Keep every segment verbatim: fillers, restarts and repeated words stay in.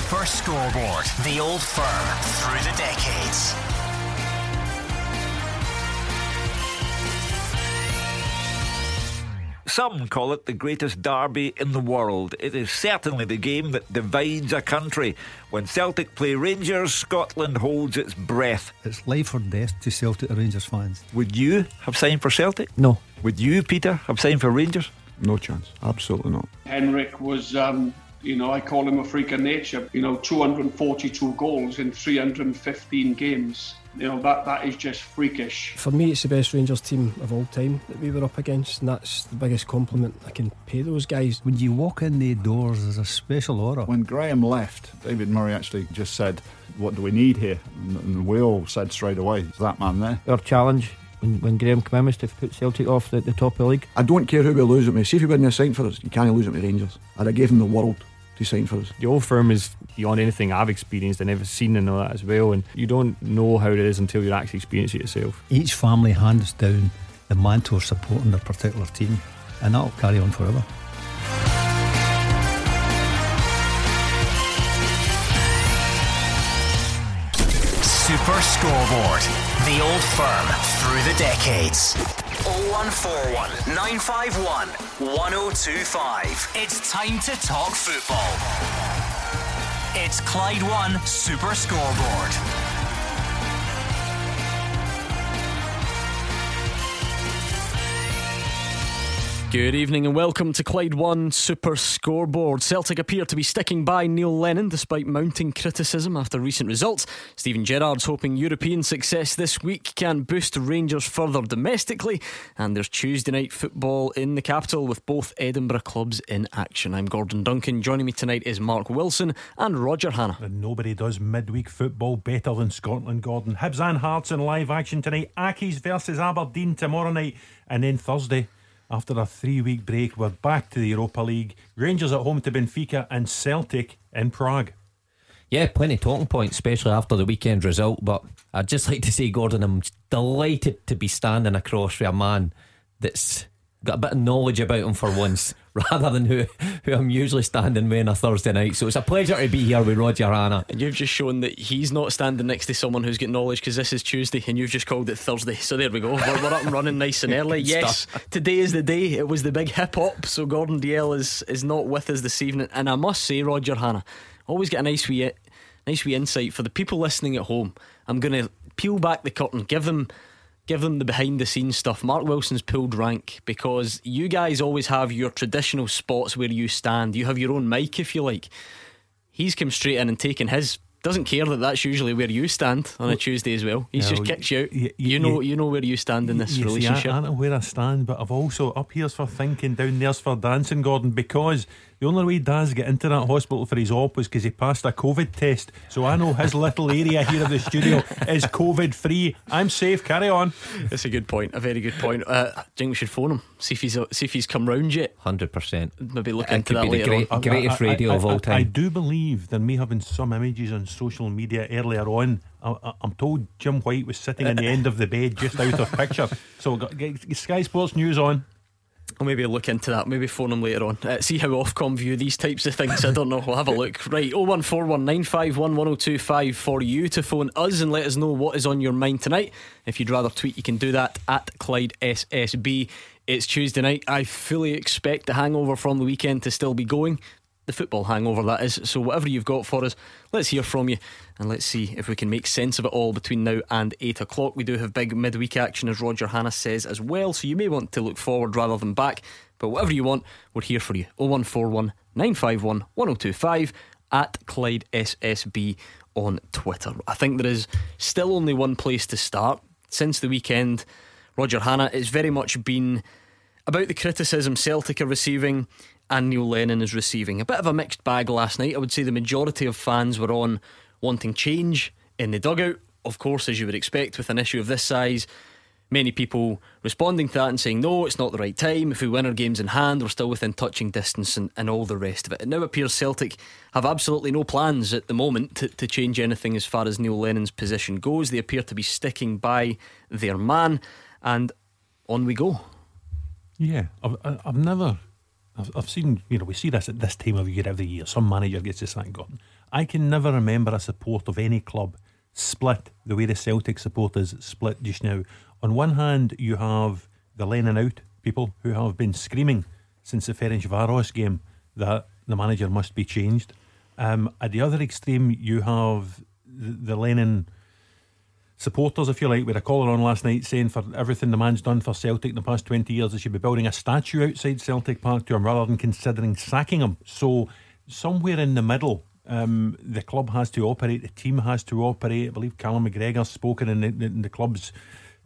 Super Scoreboard. The Old Firm through the decades. Some call it the greatest derby in the world. It is certainly the game that divides a country. When Celtic play Rangers, Scotland holds its breath. It's life or death to Celtic or Rangers fans. Would you have signed for Celtic? No. Would you, Peter, have signed for Rangers? No chance. Absolutely not. Henrik was, um, you know, I call him a freak of nature. You know, two hundred forty-two goals in three hundred fifteen games. You know, that, that is just freakish. For me, it's the best Rangers team of all time that we were up against, and that's the biggest compliment I can pay those guys. When you walk in the doors, there's a special aura. When Graham left, David Murray actually just said, what do we need here? And, and we all said straight away, it's that man there. Our challenge When, when Graham came in was to put Celtic off the, the top of the league. I don't care who we lose at me. See if you wouldn't have signed for us, you can't lose at me Rangers. And I gave him the world to sign for us. The Old Firm is beyond anything I've experienced and ever seen and all that as well. And you don't know how it is until you actually experience it yourself. Each family hands down the mantle of supporting their particular team, and that'll carry on forever. Super Scoreboard. The Old Firm through the decades. oh one four one nine five one one oh two five. It's time to talk football. It's Clyde One Super Scoreboard. Good evening and welcome to Clyde One Super Scoreboard. Celtic appear to be sticking by Neil Lennon despite mounting criticism after recent results. Steven Gerrard's hoping European success this week can boost Rangers further domestically, and there's Tuesday night football in the capital with both Edinburgh clubs in action. I'm Gordon Duncan. Joining me tonight is Mark Wilson and Roger Hannah. And nobody does midweek football better than Scotland, Gordon. Hibs and Hearts in live action tonight. Accies versus Aberdeen tomorrow night, and then Thursday, after a three-week break, we're back to the Europa League. Rangers at home to Benfica and Celtic in Prague. Yeah, plenty of talking points, especially after the weekend result. But I'd just like to say, Gordon, I'm delighted to be standing across from a man that's got a bit of knowledge about him for once, rather than who, who I'm usually standing with on a Thursday night. So it's a pleasure to be here with Roger Hannah. And you've just shown that he's not standing next to someone who's got knowledge, because this is Tuesday and you've just called it Thursday. So there we go, we're, we're up and running nice and early. Yes, stuff. Today is the day. It was the big hip hop. So Gordon D L is, is not with us this evening. And I must say, Roger Hannah, always get a nice wee, nice wee insight for the people listening at home. I'm going to peel back the curtain, give them Give them the behind the scenes stuff. Mark Wilson's pulled rank, because you guys always have your traditional spots where you stand. You have your own mic, if you like. He's come straight in and taken his. Doesn't care that that's usually where you stand on a Tuesday as well. He's no, just kicked you out. You, you, you know, you know where you stand in this relationship. See, I, I know where I stand, but I've also, up here's for thinking, down there's for dancing, Gordon, because the only way Daz got into that hospital for his op was because he passed a COVID test. So I know his little area here of the studio is COVID free. I'm safe, carry on. That's a good point, a very good point. uh, I think we should phone him, see if he's uh, see if he's come round yet. One hundred percent. Maybe look it into that later. Great, on greatest I, I, radio I, I, of all time. I, I do believe there may have been some images on social media earlier on. I, I'm told Jim White was sitting on the end of the bed just out of picture. So got, get Sky Sports News on. I'll maybe look into that. Maybe phone him later on. Uh, see how Ofcom view these types of things. I don't know. We'll have a look. Right, oh one four one nine five one one oh two five for you to phone us and let us know what is on your mind tonight. If you'd rather tweet, you can do that at Clyde S S B. It's Tuesday night. I fully expect the hangover from the weekend to still be going. The football hangover, that is. So whatever you've got for us, let's hear from you, and let's see if we can make sense of it all between now and eight o'clock. We do have big midweek action, as Roger Hannah says as well, so you may want to look forward rather than back. But whatever you want, we're here for you. oh one four one nine five one one oh two five at Clyde S S B on Twitter. I think there is still only one place to start. Since the weekend, Roger Hannah, it's very much been about the criticism Celtic are receiving and Neil Lennon is receiving. A bit of a mixed bag last night. I would say the majority of fans were on wanting change in the dugout. Of course, as you would expect with an issue of this size, many people responding to that and saying, no, it's not the right time. If we win our games in hand, we're still within touching distance, and, and all the rest of it. It now appears Celtic have absolutely no plans at the moment to, to change anything as far as Neil Lennon's position goes. They appear to be sticking by their man, and on we go. Yeah, I've, I've never... I've seen, you know, we see this at this time of year every year. Some manager gets this and gone. I can never remember a support of any club split the way the Celtic supporters split just now. On one hand, you have the Lennon out people who have been screaming since the Ferencvaros game that the manager must be changed. Um, at the other extreme, you have the, the Lennon supporters, if you like, with a caller on last night saying for everything the man's done for Celtic in the past twenty years, they should be building a statue outside Celtic Park to him rather than considering sacking him. So somewhere in the middle, um, the club has to operate, the team has to operate. I believe Callum McGregor's spoken in the, in the club's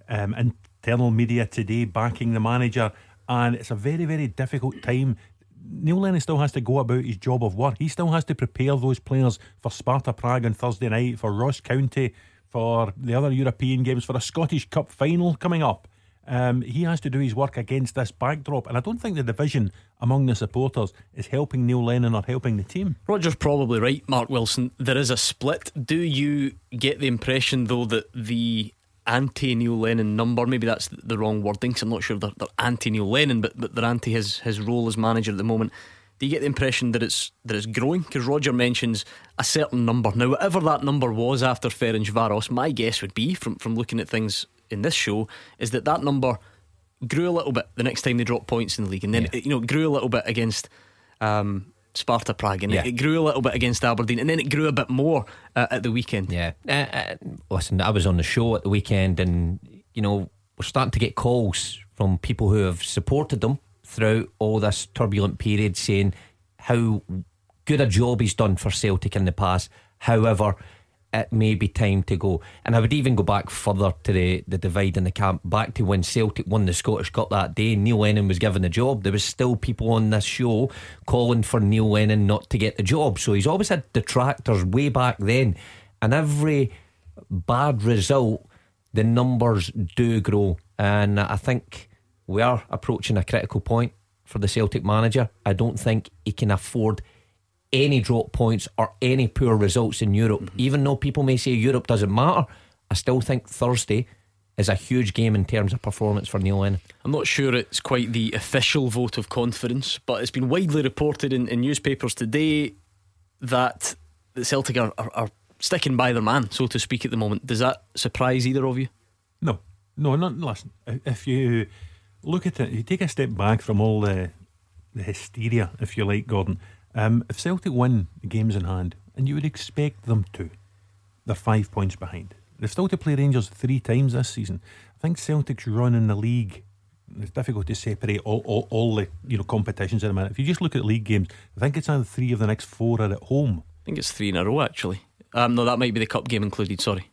um, internal media today backing the manager, and it's a very, very difficult time. Neil Lennon still has to go about his job of work. He still has to prepare those players for Sparta Prague on Thursday night, for Ross County, for the other European games, for a Scottish Cup final coming up. Um, he has to do his work against this backdrop, and I don't think the division among the supporters is helping Neil Lennon or helping the team. Roger's probably right, Mark Wilson. There is a split. Do you get the impression though that the anti-Neil Lennon number, maybe that's the wrong wording because I'm not sure they're, they're anti-Neil Lennon, but, but they're anti his, his role as manager at the moment, do you get the impression that it's that it's growing? Because Roger mentions a certain number. Now, whatever that number was after Ferencvaros, my guess would be, from, from looking at things in this show, is that that number grew a little bit the next time they dropped points in the league, and then yeah. it, you know, it grew a little bit against um, Sparta Prague, and yeah. it, it grew a little bit against Aberdeen, and then it grew a bit more uh, at the weekend. Yeah, uh, uh, listen, I was on the show at the weekend, and you know, we're starting to get calls from people who have supported them throughout all this turbulent period, saying how good a job he's done for Celtic in the past. However, it may be time to go. And I would even go back further to the, the divide in the camp, back to when Celtic won the Scottish Cup that day. Neil Lennon was given the job. There was still people on this show calling for Neil Lennon not to get the job. So he's always had detractors way back then, and every bad result, the numbers do grow. And I think we are approaching a critical point for the Celtic manager. I don't think he can afford any drop points or any poor results in Europe. Mm-hmm. Even though people may say Europe doesn't matter, I still think Thursday is a huge game in terms of performance for Neil Lennon. I'm not sure it's quite the official vote of confidence, but it's been widely reported in, in newspapers today that the Celtic are, are, are sticking by their man, so to speak, at the moment. Does that surprise either of you? No, no, not listen. If you look at it, you take a step back from all the the hysteria, if you like, Gordon. Um, if Celtic win the games in hand, and you would expect them to, they're five points behind. They've still to play Rangers three times this season. I think Celtic's run in the league, it's difficult to separate all, all, all the you know competitions in a minute. If you just look at league games, I think it's either three of the next four are at home. I think it's three in a row actually. Um, no, that might be the cup game included. Sorry,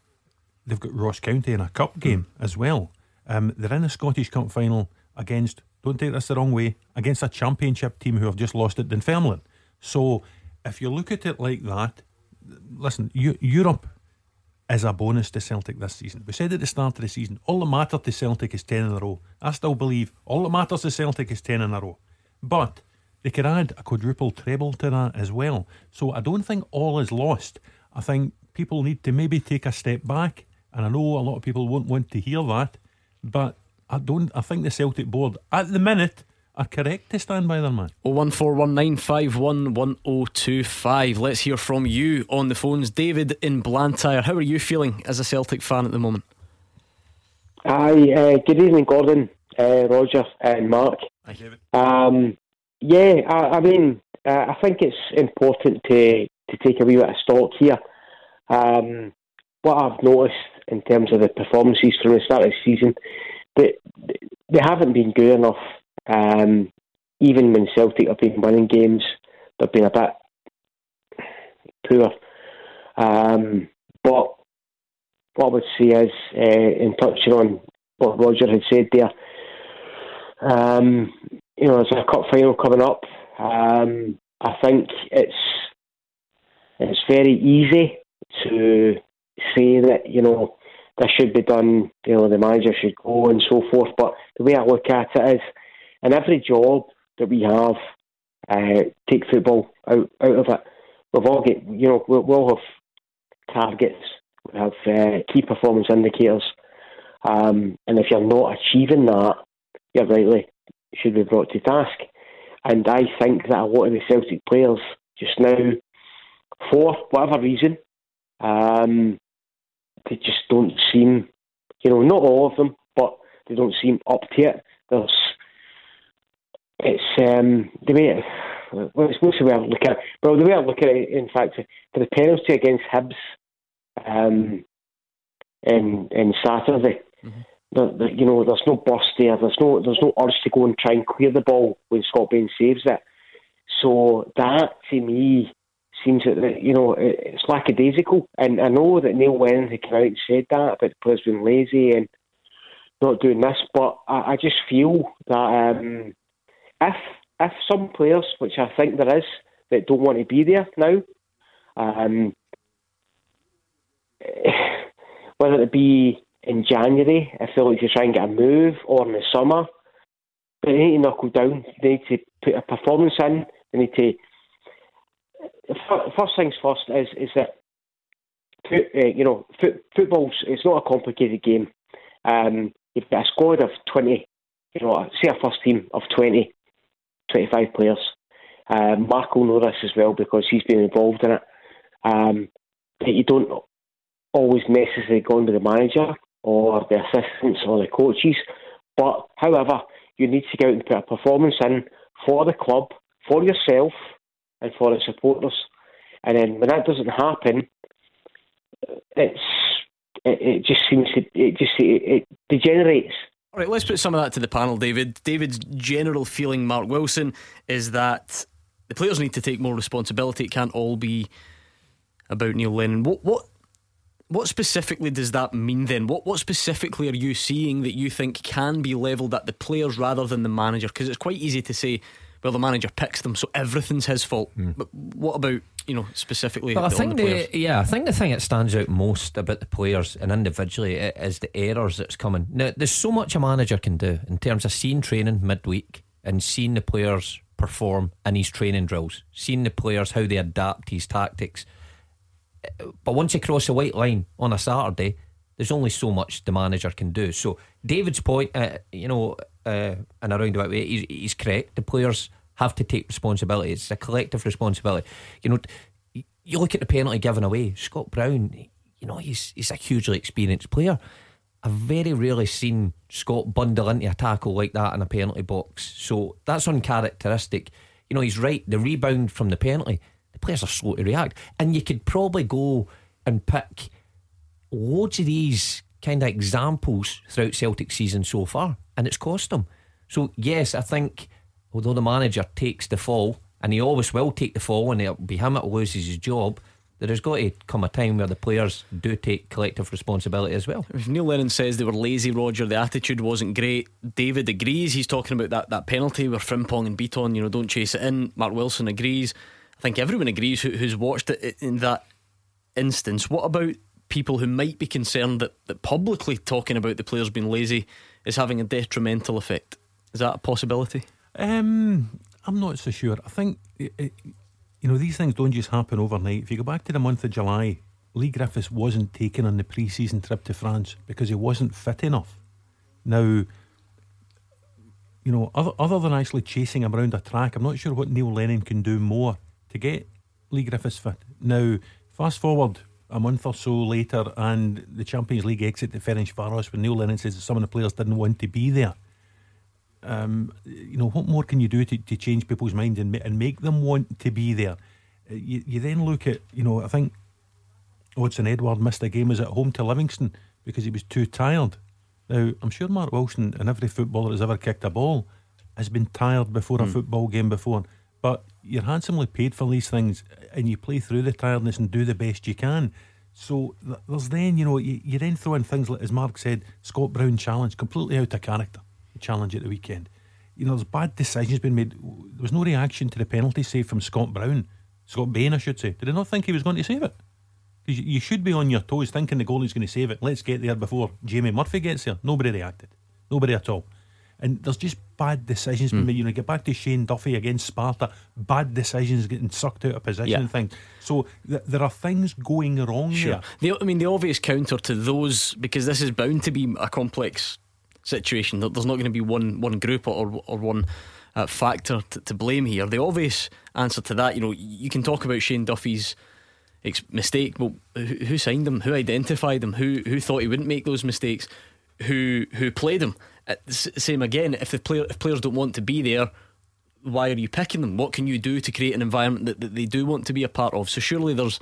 they've got Ross County in a cup game mm. as well. Um, they're in a Scottish Cup final against, don't take this the wrong way, against a championship team who have just lost at Dunfermline. So if you look at it like that, listen, you, Europe is a bonus to Celtic this season. We said at the start of the season, all that matters to Celtic is ten in a row. I still believe all that matters to Celtic is ten in a row, but they could add a quadruple treble to that as well. So I don't think all is lost. I think people need to maybe take a step back, and I know a lot of people won't want to hear that, but I don't. I think the Celtic board at the minute are correct to stand by their man. oh one four one nine five one one oh two five. Let's hear from you on the phones. David in Blantyre, how are you feeling as a Celtic fan at the moment? Hi, uh, good evening, Gordon, uh, Roger, and Mark. Hi, David. Um, yeah, I, I mean, uh, I think it's important to to take a wee bit of stock here. Um, what I've noticed in terms of the performances from the start of the season, that they, they haven't been good enough. Um, even when Celtic have been winning games, they've been a bit poor. Um, but what I would say is, uh, in touching on what Roger had said there, um, you know, there's a cup final coming up. Um, I think it's it's very easy to say that, you know, this should be done, you know, the manager should go and so forth. But the way I look at it is, in every job that we have, uh, take football out, out of it. We've all get, you know, we'll, we'll have targets, we have uh, key performance indicators, um, and if you're not achieving that, you're rightly should be brought to task. And I think that a lot of the Celtic players just now for whatever reason, um, they just don't seem, you know, not all of them, but they don't seem up to it. There's, it's, um, the way it, what's the way I look at it? Well, the way I look at it, in fact, for the penalty against Hibs um, in, in Saturday, mm-hmm. the, the, you know, there's no burst there, there's no, there's no urge to go and try and clear the ball when Scott Bain saves it. So that, to me, seems that, you know, it's lackadaisical. And I know that Neil Lennon had come out and said that about the players being lazy and not doing this, but I, I just feel that um, if if some players, which I think there is, that don't want to be there now, um, whether it be in January, if they're like to try and get a move, or in the summer, they need to knuckle down, they need to put a performance in, they need to... First things first is is that uh, you know foot, football's it's not a complicated game. Um, you've got a squad of twenty, you know, say a first team of twenty, twenty-five players. Um, Mark will know this as well because he's been involved in it. Um, that you don't always necessarily go on with the manager or the assistants or the coaches, but however, you need to go out and put a performance in for the club, for yourself, and for the supporters. And then when that doesn't happen, it's it, it just seems to it just it, it degenerates. All right, let's put some of that to the panel, David. David's general feeling, Mark Wilson, is that the players need to take more responsibility. It can't all be about Neil Lennon. What what what specifically does that mean then? What what specifically are you seeing that you think can be levelled at the players rather than the manager? Because it's quite easy to say, well, the manager picks them, so everything's his fault. Mm. But what about, you know, specifically? Well, I think the, players? the yeah, I think the thing that stands out most about the players and individually is the errors that's coming. Now, there's so much a manager can do in terms of seeing training midweek and seeing the players perform in his training drills, seeing the players how they adapt his tactics. But once you cross a white line on a Saturday, there's only so much the manager can do. So David's point, uh, you know. Uh, in a roundabout way, he's, he's correct. The players have to take responsibility. It's a collective responsibility. You know, you look at the penalty given away. Scott Brown, you know, he's he's a hugely experienced player. I've very rarely seen Scott bundle into a tackle like that in a penalty box. So that's uncharacteristic. You know, he's right. The rebound from the penalty, the players are slow to react. And you could probably go and pick loads of these kind of examples throughout Celtic season so far, and it's cost them. So yes, I think although the manager takes the fall, and he always will take the fall, and it'll be him that loses his job, there has got to come a time where the players do take collective responsibility as well. If Neil Lennon says they were lazy, Roger, the attitude wasn't great, David agrees. He's talking about that, that penalty where Frimpong and Beaton, you know, don't chase it in. Mark Wilson agrees. I think everyone agrees who, who's watched it in that instance. What about people who might be concerned that, that publicly talking about the players being lazy is having a detrimental effect? Is that a possibility? Um, I'm not so sure. I think it, it, you know, these things don't just happen overnight. If you go back to the month of July, Lee Griffiths wasn't taken on the pre-season trip to France because he wasn't fit enough. Now, you know, other, other than actually chasing him around a track, I'm not sure what Neil Lennon can do more to get Lee Griffiths fit. Now, fast forward a month or so later, and the Champions League exit to Ferencvaros, when Neil Lennon says that some of the players didn't want to be there. Um, you know, what more can you do to, to change people's minds and, and make them want to be there? You, you then look at, you know, I think Odson-Edward missed a game as at home to Livingston because he was too tired. Now, I'm sure Mark Wilson and every footballer that's ever kicked a ball has been tired before mm. a football game before. But you're handsomely paid for these things, and you play through the tiredness and do the best you can. So there's then, you know, you, you then throw in things like, as Mark said, Scott Brown challenge, completely out of character, challenge at the weekend. You know, there's bad decisions being made. There was no reaction to the penalty save from Scott Brown, Scott Bain I should say. Did I not think he was going to save it? Because you should be on your toes thinking the goalie's going to save it. Let's get there before Jamie Murphy gets there. Nobody reacted, nobody at all. And there's just bad decisions being mm. made. You know, get back to Shane Duffy against Sparta, bad decisions, getting sucked out of position yeah. and things. So th- there are things going wrong sure. there. The, I mean, the obvious counter to those, because this is bound to be a complex situation. There's not going to be one one group or or one uh, factor to, to blame here. The obvious answer to that, you know, you can talk about Shane Duffy's mistake. Well, who signed him? Who identified him? Who who thought he wouldn't make those mistakes? Who who played him? Same again. If the player if players don't want to be there, why are you picking them? What can you do to create an environment that, that they do want to be a part of? So surely there's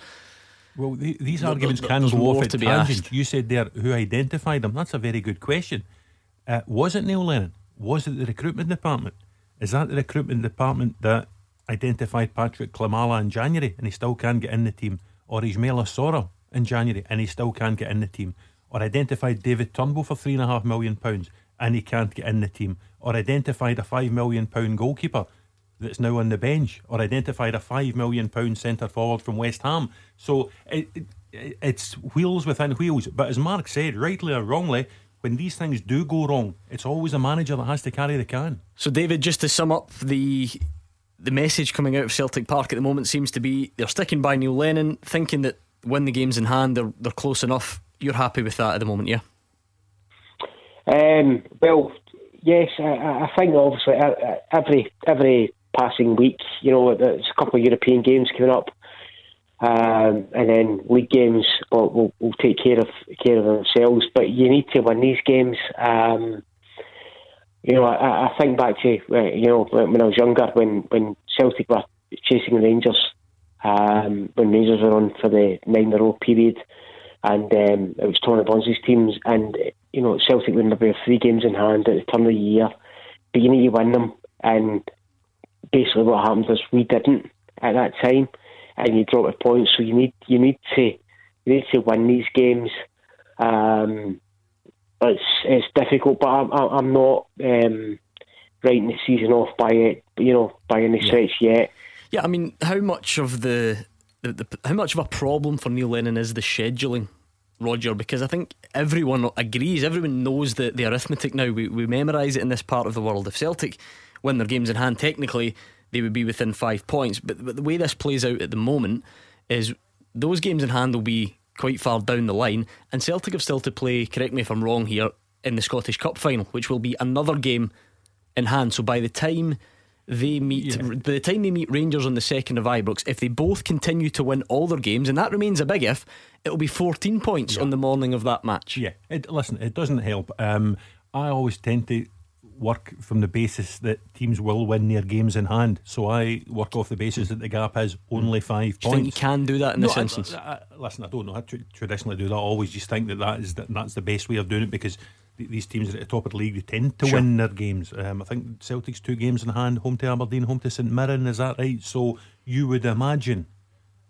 well the, these there, arguments there, can go off at tangent. You said there who identified them. That's a very good question. Uh, was it Neil Lennon? Was it the recruitment department? Is that the recruitment department that identified Patrick Klimala in January and he still can't get in the team, or Ismaila Sorrow in January and he still can't get in the team, or identified David Turnbull for three and a half million pounds and he can't get in the team, or identified a five million pound goalkeeper that's now on the bench, or identified a five million pound centre forward from West Ham? So it, it, it's wheels within wheels. But as Mark said, rightly or wrongly, when these things do go wrong, it's always a manager that has to carry the can. So David, just to sum up, the the message coming out of Celtic Park at the moment seems to be they're sticking by Neil Lennon, thinking that when the game's in hand, they're, they're close enough. You're happy with that at the moment, yeah? Um, well, yes, I, I think obviously every every passing week, you know, there's a couple of European games coming up, um, and then league games will, will, will take care of care of themselves. But you need to win these games. Um, you know, I, I think back to you know when I was younger, when, when Celtic were chasing Rangers, um, when Rangers were on for the nine-year-old period. And um, it was Tony Bonzi's teams, and you know Celtic would maybe have three games in hand at the turn of the year, but you need to win them. And basically, what happened is we didn't at that time, and you drop a point. So you need you need to you need to win these games. Um, it's it's difficult, but I'm I'm not um, writing the season off by it, you know, by any stretch yet. Yeah, I mean, how much of the The, the, how much of a problem for Neil Lennon is the scheduling, Roger? Because I think everyone agrees, everyone knows the, the arithmetic now. We, we memorise it in this part of the world. If Celtic win their games in hand, technically they would be within five points. But, but the way this plays out at the moment is those games in hand will be quite far down the line, and Celtic have still to play, correct me if I'm wrong here, in the Scottish Cup final, which will be another game in hand. So by the time They meet yeah. by the time they meet Rangers on the second of Ibrox, if they both continue to win all their games, and that remains a big if, it'll be fourteen points yeah. on the morning of that match. Yeah, it, listen, it doesn't help. Um, I always tend to work from the basis that teams will win their games in hand, so I work off the basis that the gap is only five points. Do you think you can do that in no, this I, instance? I, I, listen, I don't know. I tr- traditionally do that. I always just think that, that is that that's the best way of doing it, because these teams are at the top of the league, they tend to sure. win their games. um, I think Celtic's two games in hand, home to Aberdeen, home to St Mirren, is that right? So you would imagine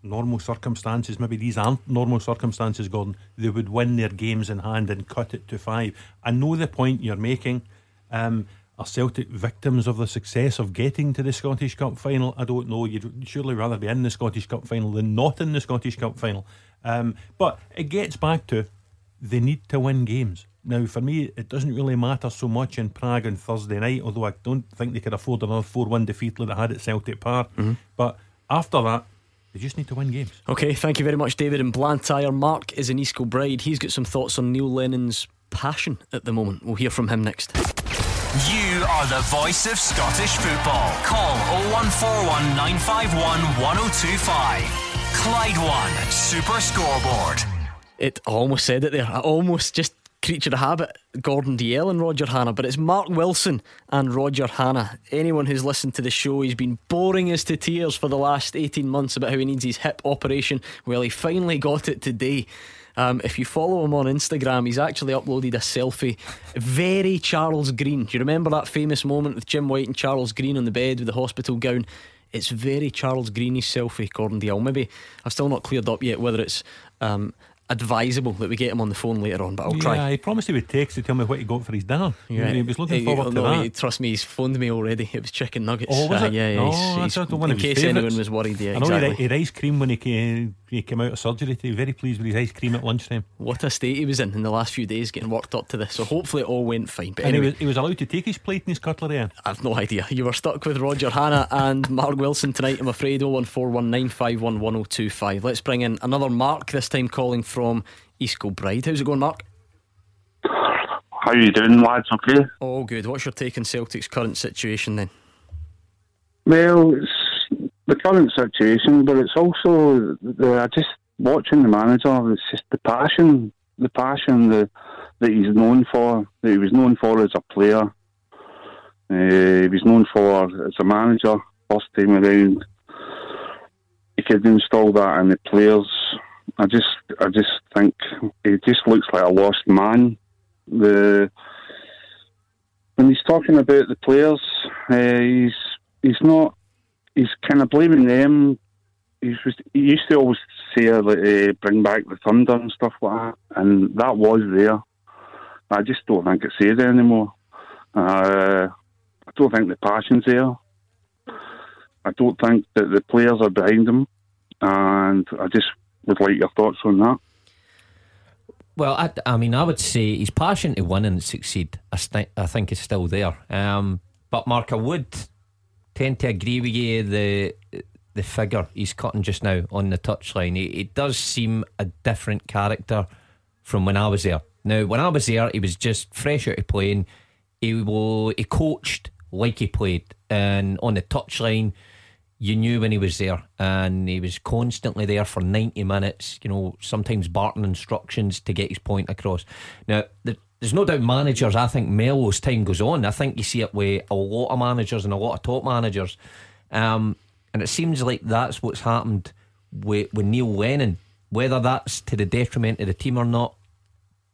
normal circumstances, maybe these aren't normal circumstances, Gordon, they would win their games in hand and cut it to five. I know the point you're making. um, Are Celtic victims of the success of getting to the Scottish Cup final? I don't know. You'd surely rather be in the Scottish Cup final than not in the Scottish Cup final. um, But it gets back to they need to win games. Now, for me, it doesn't really matter so much in Prague on Thursday night, although I don't think they could afford another four one defeat like they had at Celtic Park. Mm-hmm. But after that, they just need to win games. OK, thank you very much, David and Blantyre. Mark is in East Kilbride. He's got some thoughts on Neil Lennon's passion at the moment. We'll hear from him next. You are the voice of Scottish football. Call oh one four one, nine five one, one oh two five. Clyde One Super Scoreboard. It almost said it there. I almost just... creature of habit, Gordon D L and Roger Hannah, but it's Mark Wilson and Roger Hannah. Anyone who's listened to the show, he's been boring us to tears for the last eighteen months about how he needs his hip operation. Well, he finally got it today. Um, if you follow him on Instagram, he's actually uploaded a selfie. Very Charles Green. Do you remember that famous moment with Jim White and Charles Green on the bed with the hospital gown? It's very Charles Greeny selfie, Gordon D L. Maybe I've still not cleared up yet whether it's um, advisable that we get him on the phone later on, but I'll yeah, try. He promised he would text to tell me what he got for his dinner. Yeah, he was looking forward he, no, to that. He, trust me, he's phoned me already. It was chicken nuggets. Oh, was uh, it? Yeah, no, he's, that's he's, one in of his case favourites. Anyone was worried. Yeah, I know exactly. he had ice cream when he came, he came out of surgery. He was very pleased with his ice cream at lunchtime. What a state he was in in the last few days, getting worked up to this. So hopefully it all went fine. But and anyway, he, was, he was allowed to take his plate and his cutlery in. I've no idea. You were stuck with Roger Hannah and Mark Wilson tonight, I'm afraid. oh one four one, nine five one, one oh two five. Let's bring in another Mark, this time calling from From East Kilbride. How's it going, Mark? How you doing, lads? Okay. Oh, good. What's your take on Celtic's current situation then? Well, it's the current situation, but it's also the, I just watching the manager, it's just the passion, the passion that, that he's known for, that he was known for as a player. Uh, he was known for as a manager, first time around. He could install that in the players. I just, I just think he just looks like a lost man. The when he's talking about the players, uh, he's he's not. He's kind of blaming them. He used to always say, like, uh, bring back the thunder and stuff like that, and that was there. I just don't think it's there anymore. Uh, I don't think the passion's there. I don't think that the players are behind him, and I just would like your thoughts on that. Well, I, I mean, I would say his passion to win and succeed, I, st- I think, is still there. Um, but, Mark, I would tend to agree with you the... the figure he's cutting just now on the touchline. He, he does seem a different character from when I was there. Now, when I was there, he was just fresh out of playing. He will, he coached like he played, and on the touchline, you knew when he was there, and he was constantly there for ninety minutes. You know, sometimes barking instructions to get his point across. Now, the, there's no doubt managers. I think mellow as time goes on. I think you see it with a lot of managers and a lot of top managers. Um. And it seems like that's what's happened with, with Neil Lennon. Whether that's to the detriment of the team or not,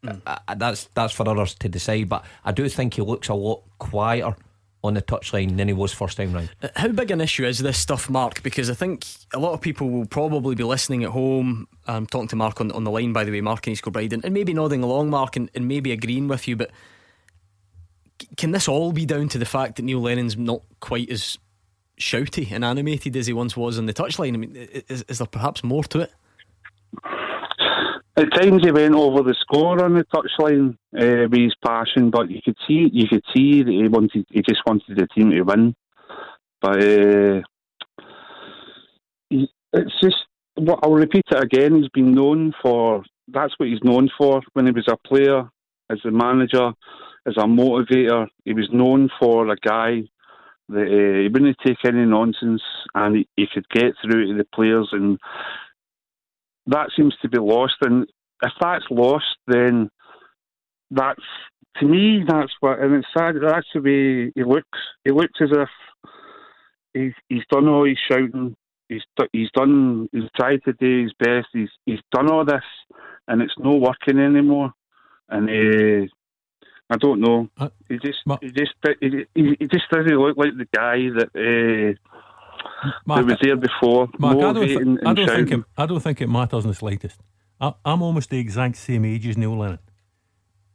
mm. uh, that's that's for others to decide. But I do think he looks a lot quieter on the touchline than he was first time round. How big an issue is this stuff, Mark? Because I think a lot of people will probably be listening at home. I'm talking to Mark on, on the line, by the way, Mark and East Kilbride, and, and maybe nodding along, Mark, and, and maybe agreeing with you. But can this all be down to the fact that Neil Lennon's not quite as shouty and animated as he once was on the touchline? I mean, is, is there perhaps more to it? At times he went over the score on the touchline uh, with his passion, but you could see, you could see that he wanted, he just wanted the team to win. But uh, he, it's just, well, I'll repeat it again. He's been known for, that's what he's known for. When he was a player, as a manager, as a motivator, he was known for a guy. The, uh, he wouldn't take any nonsense, and he, he could get through to the players, and that seems to be lost. And if that's lost, then that's, to me, that's what, and it's sad, that's the way he looks. He looks as if he's, he's done all his shouting, he's, he's done, he's tried to do his best, he's, he's done all this, and it's not working anymore. And uh, I don't know. He just, Mark, he just, he, he just doesn't look like the guy that uh, Mark, was there before. Mark, I don't, th- I, don't think it, I don't think it matters in the slightest. I, I'm almost the exact same age as Neil Lennon,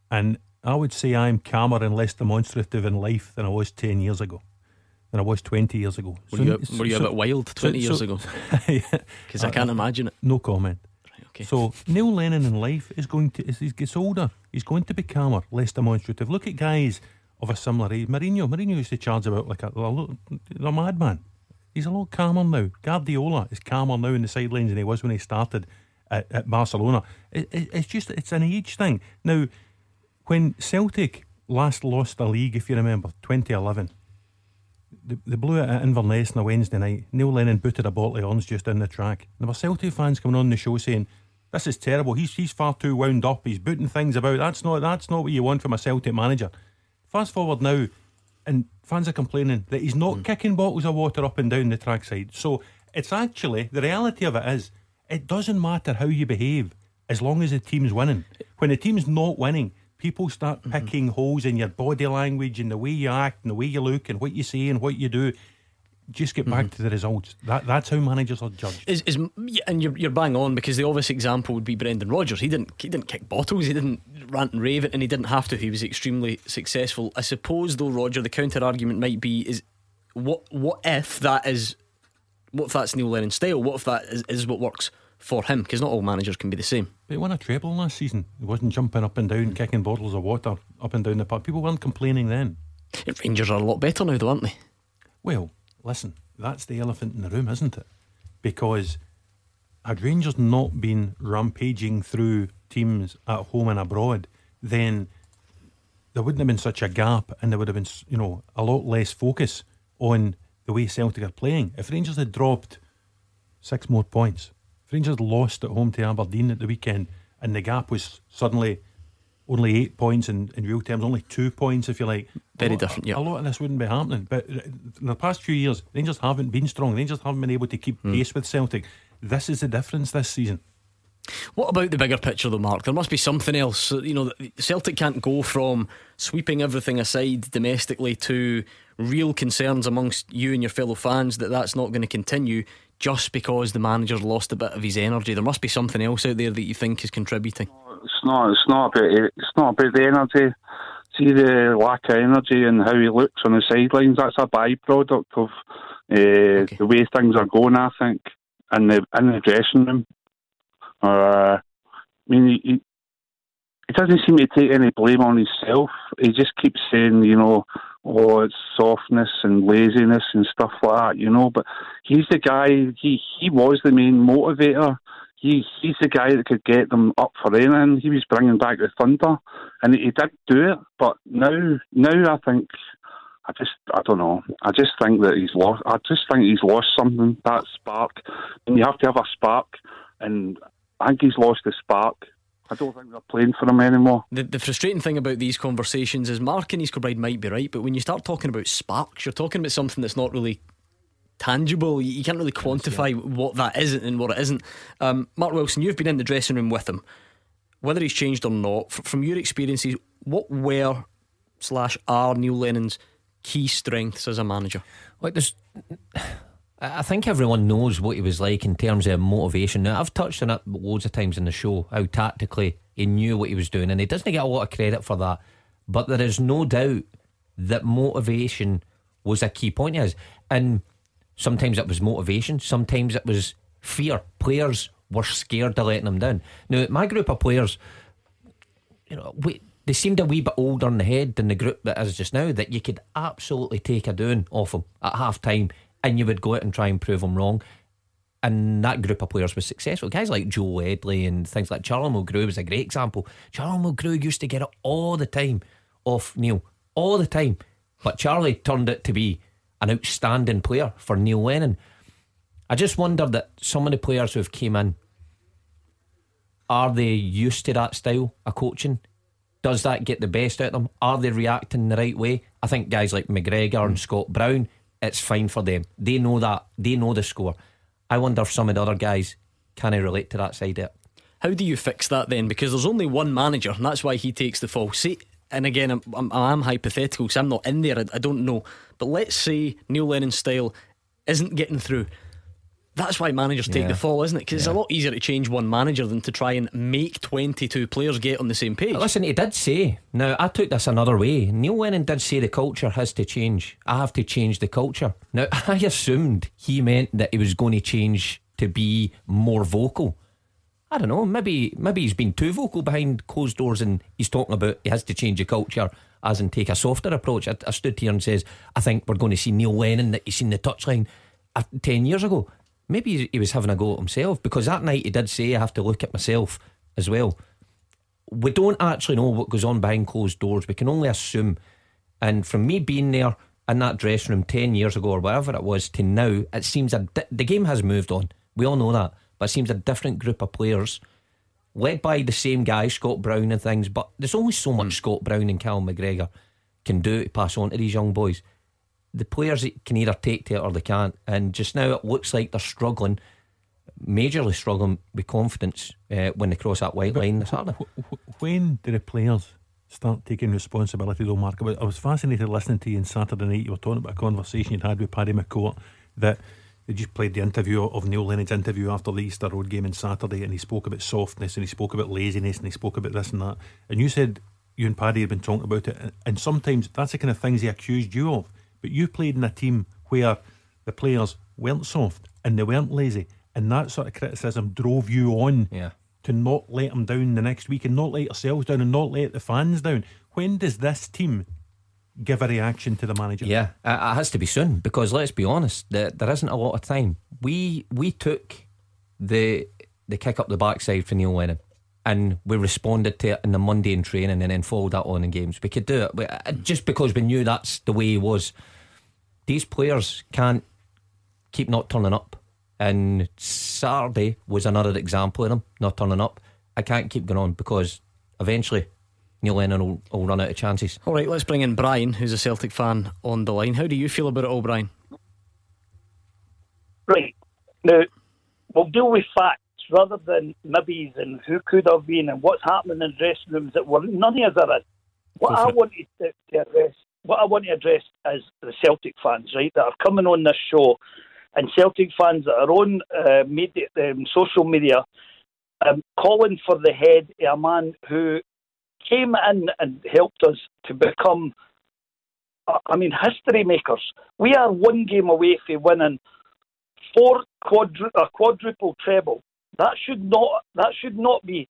and I would say I'm calmer and less demonstrative in life than I was ten years ago, than I was twenty years ago. Were so, you, so, were you so, a bit wild twenty so, years so, ago? Because I can't imagine it. No comment. Okay. So Neil Lennon in life is going to, as he gets older, he's going to be calmer, less demonstrative. Look at guys of a similar age. Mourinho Mourinho used to charge about like a, a, a madman. He's a lot calmer now. Guardiola is calmer now in the sidelines than he was when he started at, at Barcelona. It, it, it's just, it's an age thing. Now, when Celtic last lost the league, if you remember, twenty eleven, they, they blew it at Inverness on a Wednesday night. Neil Lennon booted a bottle of orange just down the track. There were Celtic fans coming on the show saying, this is terrible, he's, he's far too wound up, he's booting things about, that's not that's not what you want from a Celtic manager. Fast forward now, and fans are complaining that he's not mm. kicking bottles of water up and down the trackside. So it's actually, the reality of it is, it doesn't matter how you behave as long as the team's winning. When the team's not winning, people start mm-hmm. picking holes in your body language and the way you act and the way you look and what you say and what you do. Just get back mm-hmm. to the results. That That's how managers are judged. Is, is, and you're, you're bang on, because the obvious example would be Brendan Rodgers. He didn't he didn't kick bottles, he didn't rant and rave, and he didn't have to. He was extremely successful. I suppose though, Roger, the counter argument might be, is what what if that is what if that's Neil Lennon's style? What if that is, is what works for him? Because not all managers can be the same. But he won a treble last season. He wasn't jumping up and down, mm-hmm. kicking bottles of water up and down the park. People weren't complaining then. Rangers are a lot better now though, aren't they? Well, listen, that's the elephant in the room, isn't it? Because had Rangers not been rampaging through teams at home and abroad, then there wouldn't have been such a gap, and there would have been, you know, a lot less focus on the way Celtic are playing. If Rangers had dropped six more points, Rangers lost at home to Aberdeen at the weekend, and the gap was suddenly only eight points in, in real terms, only two points if you like. Very lot, different, yeah. A lot of this wouldn't be happening. But in the past few years, Rangers haven't been strong. Rangers haven't been able to keep mm. pace with Celtic. This is the difference this season. What about the bigger picture though, Mark? There must be something else. You know, Celtic can't go from sweeping everything aside domestically to real concerns amongst you and your fellow fans that that's not going to continue just because the manager's lost a bit of his energy. There must be something else out there that you think is contributing. It's not. It's not about. It's not about the energy. See the lack of energy and how he looks on the sidelines. That's a byproduct of uh, okay. the way things are going, I think, in the in the dressing room. Uh, I mean, he, he doesn't seem to take any blame on himself. He just keeps saying, you know, oh, it's softness and laziness and stuff like that, you know. But he's the guy. He he was the main motivator. He he's the guy that could get them up for anything. He was bringing back the thunder, and he did do it. But now, now I think, I just I don't know. I just think that he's lost. I just think he's lost something. That spark, and you have to have a spark. And I think he's lost the spark. I don't think they're playing for him anymore. The, the frustrating thing about these conversations is Mark and his Kilbride might be right, but when you start talking about sparks, you're talking about something that's not really tangible. You, you can't really quantify yes, yeah. what that is and what it isn't. Um, Mark Wilson, you've been in the dressing room with him. Whether he's changed or not, fr- from your experiences, what were slash are Neil Lennon's key strengths as a manager? Like there's... I think everyone knows what he was like in terms of motivation. Now, I've touched on it loads of times in the show, how tactically he knew what he was doing, and he doesn't get a lot of credit for that. But there is no doubt that motivation was a key point of his. And sometimes it was motivation, sometimes it was fear. Players were scared of letting him down. Now, my group of players, you know, we, they seemed a wee bit older in the head than the group that is just now, that you could absolutely take a doing off them at half time. And you would go out and try and prove them wrong. And that group of players was successful. Guys like Joe Ledley and things like Charlie Mulgrew was a great example. Charlie Mulgrew used to get it all the time off Neil, all the time. But Charlie turned it to be an outstanding player for Neil Lennon. I just wonder that some of the players who have came in, are they used to that style of coaching? Does that get the best out of them? Are they reacting the right way? I think guys like McGregor and Scott Brown, it's fine for them. They know that. They know the score. I wonder if some of the other guys can relate to that side of it. How do you fix that then? Because there's only one manager, and that's why he takes the fall. See, and again, I'm, I'm, I'm hypothetical because I'm not in there. I, I don't know. But let's say Neil Lennon's style isn't getting through. That's why managers take yeah. the fall, isn't it? Because yeah. it's a lot easier to change one manager than to try and make twenty-two players get on the same page. Listen, he did say, now I took this another way, Neil Lennon did say the culture has to change. I have to change the culture. Now I assumed he meant that he was going to change to be more vocal. I don't know, maybe maybe he's been too vocal behind closed doors, and he's talking about he has to change the culture as in take a softer approach. I, I stood here and says I think we're going to see Neil Lennon that you seen the touchline ten years ago. Maybe he was having a go at himself, because that night he did say I have to look at myself as well. We don't actually know what goes on behind closed doors. We can only assume. And from me being there in that dressing room ten years ago or whatever it was to now, it seems a di- the game has moved on. We all know that. But it seems a different group of players led by the same guy, Scott Brown and things. But there's only so much Scott Brown and Callum McGregor can do to pass on to these young boys. The players can either take to it or they can't. And just now it looks like they're struggling, majorly struggling with confidence uh, when they cross that white but line this Saturday. When do the players start taking responsibility though, Mark? I was fascinated listening to you on Saturday night. You were talking about a conversation you'd had with Paddy McCourt, that they just played the interview of Neil Lennon's interview after the Easter Road game on Saturday, and he spoke about softness and he spoke about laziness and he spoke about this and that. And you said you and Paddy had been talking about it, and sometimes that's the kind of things he accused you of. But you played in a team where the players weren't soft and they weren't lazy, and that sort of criticism drove you on yeah. to not let them down the next week, and not let yourselves down, and not let the fans down. When does this team give a reaction to the manager? Yeah, uh, it has to be soon, because let's be honest, there, there isn't a lot of time. We we took the the kick up the backside for Neil Lennon, and we responded to it in the Monday in training, and then followed that on in games. We could do it, but just because we knew that's the way he was. These players can't keep not turning up And Saturday was another example of them not turning up. I can't keep going on because eventually Neil Lennon will, will run out of chances. Alright, let's bring in Brian, who's a Celtic fan, on the line. How do you feel about it all, Brian? Right, now we'll deal with facts rather than maybes and who could have been and what's happening in dressing rooms that were none of us are in. What I wanted to, to address What I want to address is the Celtic fans, right, that are coming on this show, and Celtic fans that are on uh, media, um, social media, um, calling for the head of a man who came in and helped us to become, uh, I mean, history makers. We are one game away from winning four quadru- uh, quadruple treble. That should not. That should not be.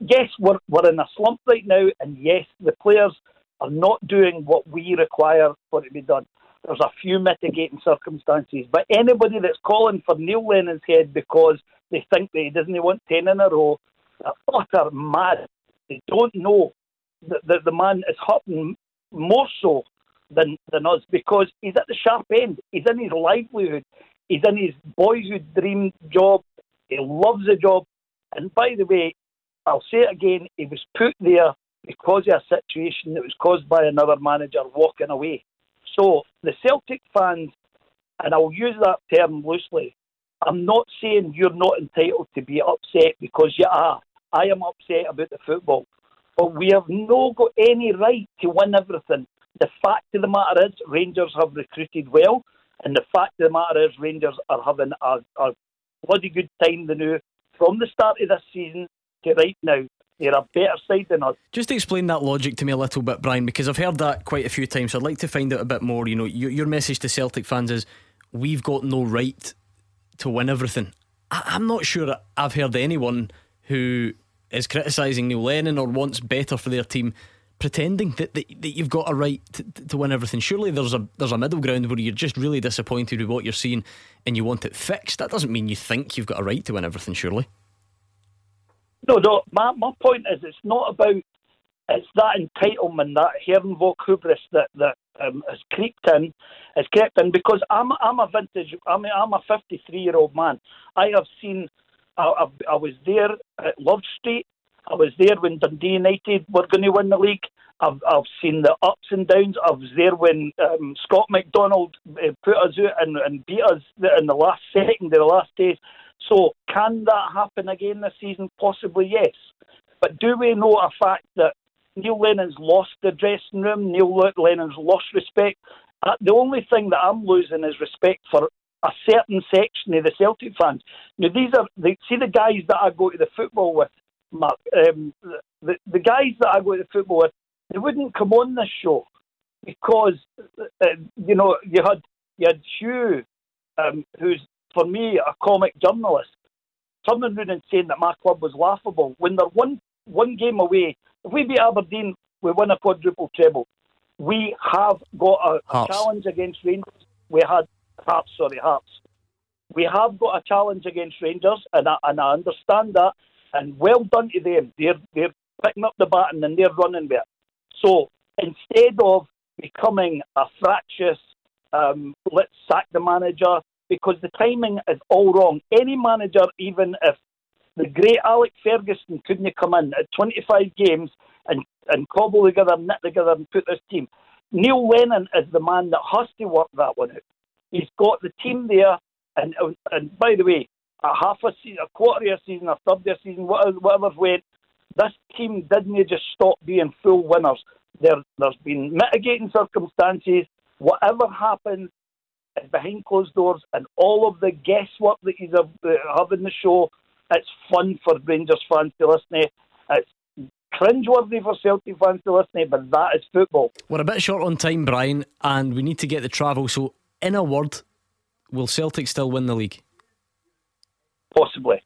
Yes, we're we're in a slump right now, and yes, the players are not doing what we require for it to be done. There's a few mitigating circumstances, but anybody that's calling for Neil Lennon's head because they think that he doesn't want ten in a row, they're utter mad. They don't know that the, the man is hurting more so than, than us, because he's at the sharp end. He's in his livelihood. He's in his boyhood dream job. He loves the job. And by the way, I'll say it again, he was put there because of a situation that was caused by another manager walking away. So the Celtic fans, and I'll use that term loosely, I'm not saying you're not entitled to be upset, because you are. I am upset about the football. But we have no got any right to win everything. The fact of the matter is Rangers have recruited well, and the fact of the matter is Rangers are having a, a bloody good time they knew from the start of this season to right now. They're a better side than us. Just to explain that logic to me a little bit, Brian, because I've heard that quite a few times, so I'd like to find out a bit more. You know, your, your message to Celtic fans is we've got no right to win everything. I, I'm not sure I've heard anyone who is criticising Neil Lennon or wants better for their team pretending that, that, that you've got a right to, to win everything. Surely there's a there's a middle ground where you're just really disappointed with what you're seeing and you want it fixed. That doesn't mean you think you've got a right to win everything, surely. No, no, my, my point is it's not about, it's that entitlement, that Herrenvock hubris that, that um, has creeped in, has crept in, because I'm I'm a vintage, I'm, I'm a fifty-three-year-old man. I have seen, I, I, I was there at Love Street, I was there when Dundee United were going to win the league, I've, I've seen the ups and downs, I was there when um, Scott McDonald uh, put us out and, and beat us in the last second, the last days. So can that happen again this season? Possibly, yes. But do we know a fact that Neil Lennon's lost the dressing room? Neil Lennon's lost respect. Uh, the only thing that I'm losing is respect for a certain section of the Celtic fans. Now, these are the, see the guys that I go to the football with, Mark. Um, the, the guys that I go to the football with, they wouldn't come on this show because uh, you know you had you had Hugh, um, who's, for me, a comic journalist, turning around and saying that my club was laughable when they're one one game away. If we beat Aberdeen, we win a quadruple treble. We have got a, a challenge against Rangers. We had Hearts, sorry, Hearts. We have got a challenge against Rangers, and I, and I understand that. And well done to them. They're they're picking up the baton and they're running with it. So instead of becoming a fractious, um, let's sack the manager, because the timing is all wrong. Any manager, even if the great Alec Ferguson couldn't come in at twenty-five games and, and cobble together, knit together and put this team, Neil Lennon is the man that has to work that one out. He's got the team there, and and by the way, a half a season, a quarter of a season, a third of a season, whatever, whatever's went, this team didn't just stop being full winners. There, there's been mitigating circumstances. Whatever happens is behind closed doors, and all of the guesswork that you have in the show, it's fun for Rangers fans to listen to. It's cringeworthy for Celtic fans to listen to, but that is football. We're a bit short on time, Brian, and we need to get the travel. So, in a word, will Celtic still win the league? Possibly.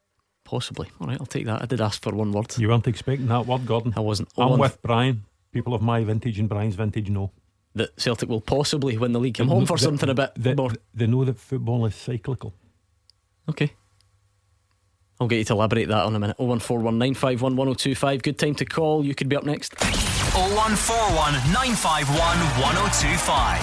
Possibly. All right, I'll take that. I did ask for one word. You weren't expecting that word, Gordon. I wasn't. I'm on with Brian. People of my vintage and Brian's vintage know that Celtic will possibly win the league. I'm hoping for something a bit they, more. They know that football is cyclical. Okay, I'll get you to elaborate that on a minute. oh one four one nine five one one oh two five. Good time to call. You could be up next. oh one four one, nine five one, one oh two five.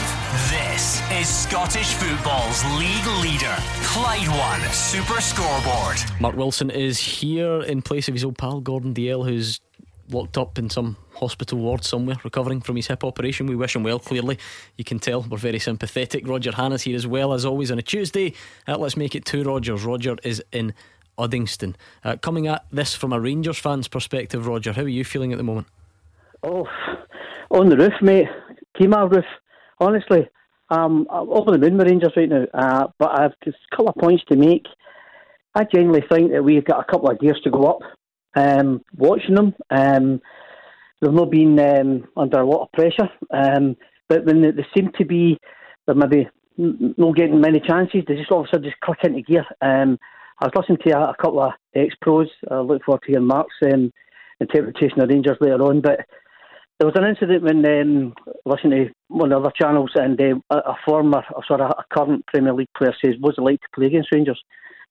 This is Scottish football's league leader, Clyde One Super Scoreboard. Mark Wilson is here in place of his old pal Gordon D L, who's locked up in some hospital ward somewhere, recovering from his hip operation. We wish him well, clearly. You can tell we're very sympathetic. Roger Hannah's here as well, as always, on a Tuesday. Uh, let's make it two Rogers. Roger is in Uddingston. Uh, coming at this from a Rangers fan's perspective, Roger, how are you feeling at the moment? Oh, on the roof, mate. Kemar roof. Honestly, um, I'm over the moon with Rangers right now, uh, but I've just a couple of points to make. I generally think that we've got a couple of gears to go up. Um, watching them, um, they've not been um, under a lot of pressure, um, but when they, they seem to be, they're maybe not getting many chances. They just all of a sudden just click into gear. Um, I was listening to a, a couple of ex-pros. I look forward to hearing Mark's um, interpretation of Rangers later on. But there was an incident when um, listening to one of the other channels, and uh, a, a former, sorry, a current Premier League player says, "What's it like to play against Rangers?"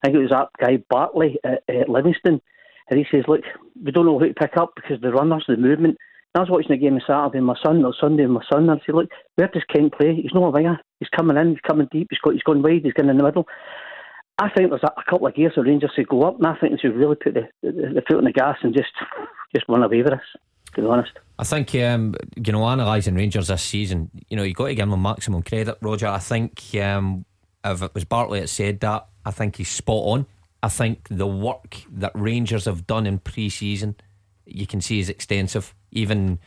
I think it was that guy Bartley at, at Livingston. And he says, "Look, we don't know who to pick up because the runners, the movement." And I was watching the game on Saturday, and my son, or Sunday, and my son, and I said, "Look, where does Kent play? He's not a winger. He's coming in, he's coming deep, he's, got, he's going wide, he's going in the middle." I think there's a couple of gears the Rangers should go up, and I think they should really put the, the, the foot on the gas and just just run away with us, to be honest. I think, um, you know, analysing Rangers this season, you know, you've got to give them maximum credit, Roger. I think um, if it was Bartley that said that, I think he's spot on. I think the work that Rangers have done in pre-season, you can see, is extensive. Even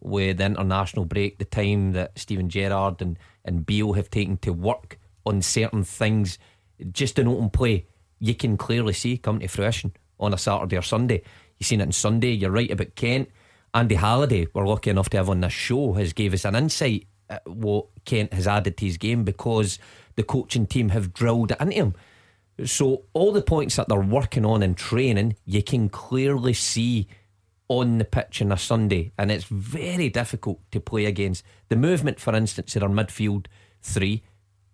with the international break, the time that Steven Gerrard and, and Beale have taken to work on certain things, just in open play, you can clearly see come to fruition on a Saturday or Sunday. You've seen it on Sunday. You're right about Kent. Andy Halliday, we're lucky enough to have on this show, has gave us an insight at what Kent has added to his game because the coaching team have drilled it into him. So all the points that they're working on in training, you can clearly see on the pitch on a Sunday, and it's very difficult to play against. The movement, for instance, in our midfield three,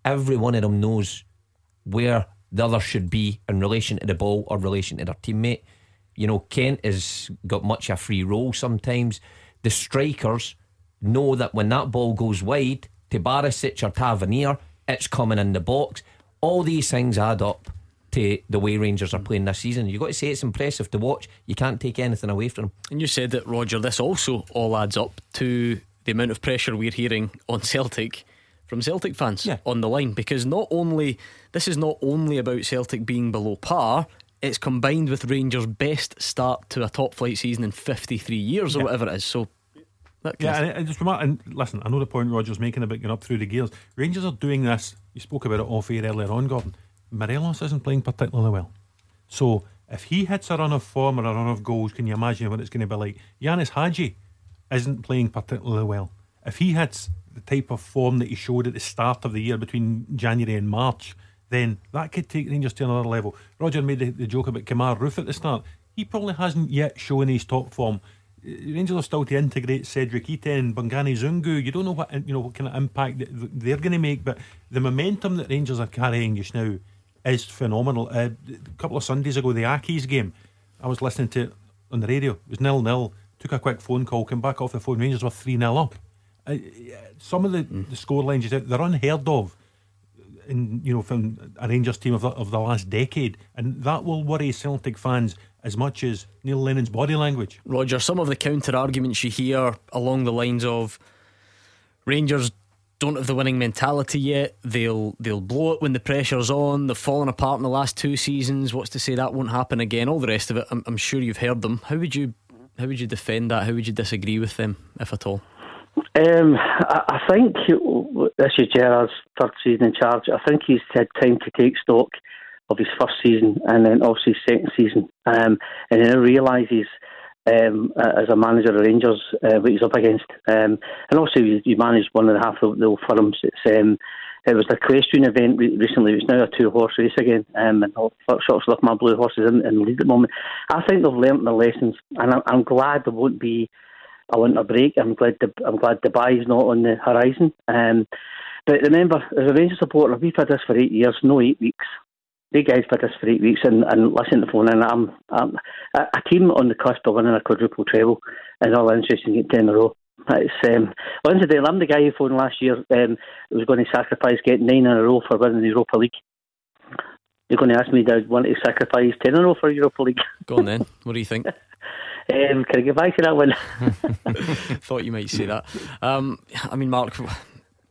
every one of them knows where the other should be in relation to the ball or relation to their teammate. You know, Kent has got much a free role sometimes. The strikers know that when that ball goes wide to Barisic or Tavernier, it's coming in the box. All these things add up to the way Rangers are playing this season. You've got to say it's impressive to watch. You can't take anything away from them. And you said that, Roger, this also all adds up to the amount of pressure we're hearing on Celtic from Celtic fans, yeah, on the line, because not only this is not only about Celtic being below par, it's combined with Rangers' best start to a top flight season in fifty-three years, yeah, or whatever it is. So that yeah, and, and just remark, and listen, I know the point Roger's making about going up through the gears. Rangers are doing this. You spoke about it off air earlier on, Gordon. Morelos isn't playing particularly well. So if he hits a run of form or a run of goals, can you imagine what it's going to be like? Yanis Hadji isn't playing particularly well. If he hits the type of form that he showed at the start of the year between January and March, then that could take Rangers to another level. Roger made the, the joke about Kemar Roof at the start. He probably hasn't yet shown his top form. Rangers are still to integrate Cedric Eaton, Bungani Zungu. You don't know what, you know, what kind of impact they're going to make, but the momentum that Rangers are carrying just now is phenomenal. Uh, a couple of Sundays ago, the Accies game, I was listening to it on the radio. It was nil nil. Took a quick phone call, came back off the phone. Rangers were three nil up. Uh, some of the, mm. the score lines, they're unheard of, in, you know, from a Rangers team of the, of the last decade, and that will worry Celtic fans as much as Neil Lennon's body language. Roger, some of the counter arguments you hear along the lines of Rangers don't have the winning mentality yet, they'll they'll blow it when the pressure's on, they've fallen apart in the last two seasons, what's to say that won't happen again, all the rest of it. I'm, I'm sure you've heard them. How would you how would you defend that? How would you disagree with them, if at all? Um, I, I think this is Gerrard's third season in charge. I think he's had time to take stock of his first season and then also his second season, um, and he now realises um, as a manager of Rangers uh, what he's up against, um, and also you, you managed one and a half of the old firms. It's, um, it was the equestrian event recently. It's now a two horse race again, um, and all shots left my blue horses in, in the lead at the moment. I think they've learnt their lessons, and I'm, I'm glad there won't be a winter break. I'm glad the, I'm glad Dubai's not on the horizon, um, but remember, as a Rangers supporter, we've had this for eight years, no eight weeks. They guys for this for eight weeks, and, and listen to the phone. And I'm, I'm a, a team on the cusp of winning a quadruple treble is all interesting, get ten in a row. It's, um, incidentally, I'm the guy who phoned last year um, who was going to sacrifice getting nine in a row for winning the Europa League. You're going to ask me do I want to sacrifice ten in a row for Europa League? Go on then, what do you think? Um, can I get back to that one? Thought you might say that. Um, I mean, Mark,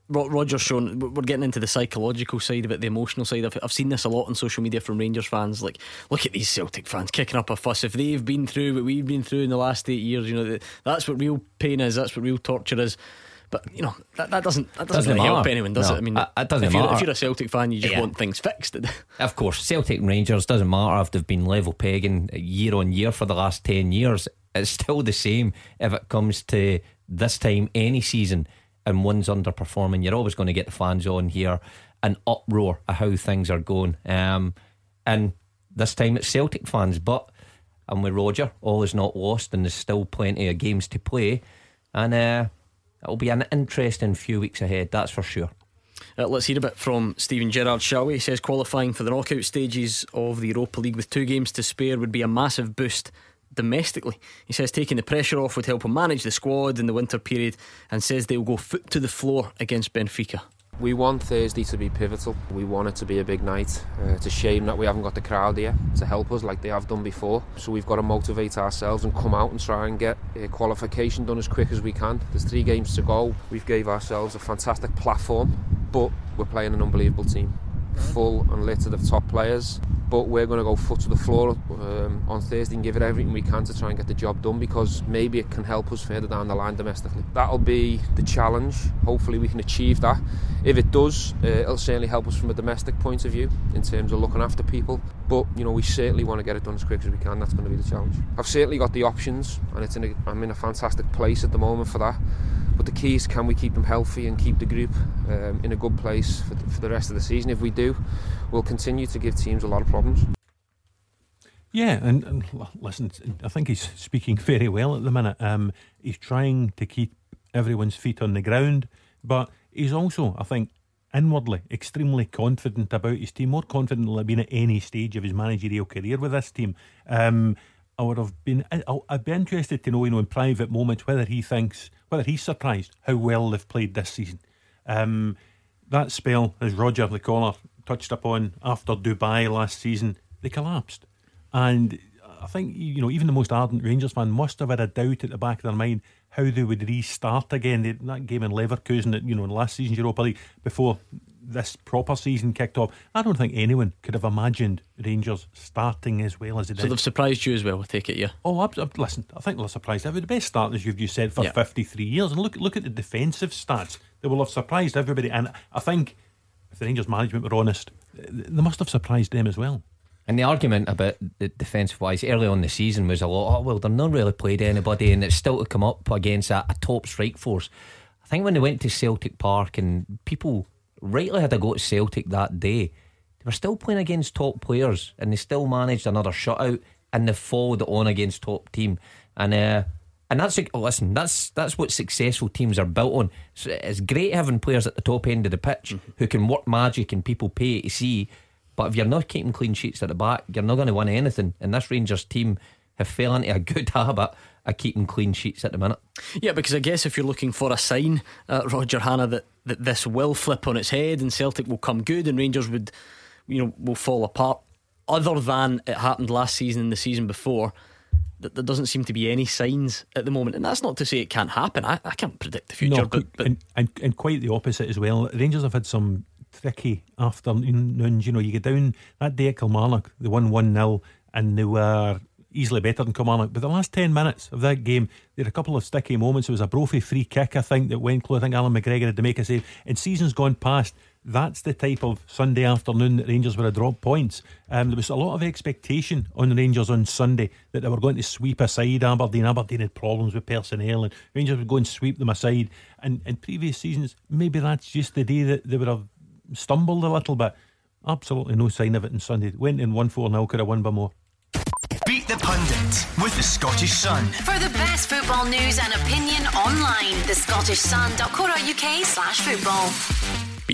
Roger's shown, we're getting into the psychological side of it, the emotional side of it. I've seen this a lot on social media from Rangers fans. Like, look at these Celtic fans kicking up a fuss. If they've been through what we've been through in the last eight years, you know, that's what real pain is, that's what real torture is. But you know that, that doesn't that doesn't, doesn't really help anyone, does no, it? I mean, it, it doesn't if you're, matter. If you're a Celtic fan, you just yeah. want things fixed. Of course, Celtic and Rangers, doesn't matter if they've been level pegging year on year for the last ten years. It's still the same if it comes to this time any season and one's underperforming. You're always going to get the fans on here, an uproar of how things are going. Um, and this time it's Celtic fans, but I'm with Roger. All is not lost, and there's still plenty of games to play, and. Uh, It'll be an interesting few weeks ahead, that's for sure. Uh, let's hear a bit from Steven Gerrard, shall we? He says qualifying for the knockout stages of the Europa League with two games to spare would be a massive boost domestically. He says taking the pressure off would help him manage the squad in the winter period, and says they'll go foot to the floor against Benfica. We want Thursday to be pivotal. We want it to be a big night. Uh, it's a shame that we haven't got the crowd here to help us like they have done before. So we've got to motivate ourselves and come out and try and get uh, qualification done as quick as we can. There's three games to go. We've gave ourselves a fantastic platform, but we're playing an unbelievable team. Full and littered of top players, but we're going to go foot to the floor um, on Thursday and give it everything we can to try and get the job done, because maybe it can help us further down the line domestically. That'll be the challenge. Hopefully we can achieve that. If it does, uh, it'll certainly help us from a domestic point of view in terms of looking after people, but you know, we certainly want to get it done as quick as we can. That's going to be the challenge. I've certainly got the options, and it's in a, I'm in a fantastic place at the moment for that. But the key is, can we keep them healthy and keep the group um, in a good place for, th- for the rest of the season? If we do, we'll continue to give teams a lot of problems. Yeah, and, and listen, I think he's speaking very well at the minute. Um, he's trying to keep everyone's feet on the ground, but he's also, I think, inwardly extremely confident about his team, more confident than I've been at any stage of his managerial career with this team. Um, I would have been, I'd be interested to know, you know, in private moments whether he thinks, whether he's surprised how well they've played this season. Um, that spell, as Roger the caller touched upon, after Dubai last season, they collapsed. And I think, you know, even the most ardent Rangers fan must have had a doubt at the back of their mind how they would restart again. They, that game in Leverkusen, that, you know, in last season's Europa League, before this proper season kicked off, I don't think anyone could have imagined Rangers starting as well as they did. So they've surprised you as well, I take it, yeah? Oh, I, I, listen, I think they're surprised. They were the best starters, you've just said, for yeah. fifty-three years. And look, look at the defensive stats. They will have surprised everybody. And I think if the Rangers management were honest, they must have surprised them as well. And the argument about the defensive-wise early on the season was a lot, oh, well, they've not really played anybody, and it's still to come up against a, a top strike force. I think when they went to Celtic Park and people rightly had a go at Celtic that day, they were still playing against top players, and they still managed another shutout, and they followed it on against top team. And uh, and that's oh, listen, that's that's what successful teams are built on. So it's great having players at the top end of the pitch mm-hmm. who can work magic and people pay to see. But if you're not keeping clean sheets at the back, you're not going to win anything. And this Rangers team have fell into a good habit of keeping clean sheets at the minute. Yeah, because I guess if you're looking for a sign, uh, Roger Hannah, that, that this will flip on its head and Celtic will come good and Rangers would, you know, will fall apart, other than it happened last season and the season before, that there doesn't seem to be any signs at the moment. And that's not to say it can't happen. I, I can't predict the future. No, but, but and, and, and quite the opposite as well. Rangers have had some tricky afternoons. You know, you get down that day at Kilmarnock, they won one nil and they were easily better than Kilmarnock, but the last ten minutes of that game, there were a couple of sticky moments. It was a Brophy free kick, I think, that went close. I think Alan McGregor had to make a save. In seasons gone past, that's the type of Sunday afternoon that Rangers would have dropped points. Um, there was a lot of expectation on Rangers on Sunday that they were going to sweep aside Aberdeen. Aberdeen had problems with personnel, and Rangers would go and sweep them aside. And in previous seasons, maybe that's just the day that they would have stumbled a little bit. Absolutely no sign of it on Sunday. Went in one four nil, could have won by more. Beat the Pundit with the Scottish Sun. For the best football news and opinion online, the Scottish Sun dot co dot U K slash football.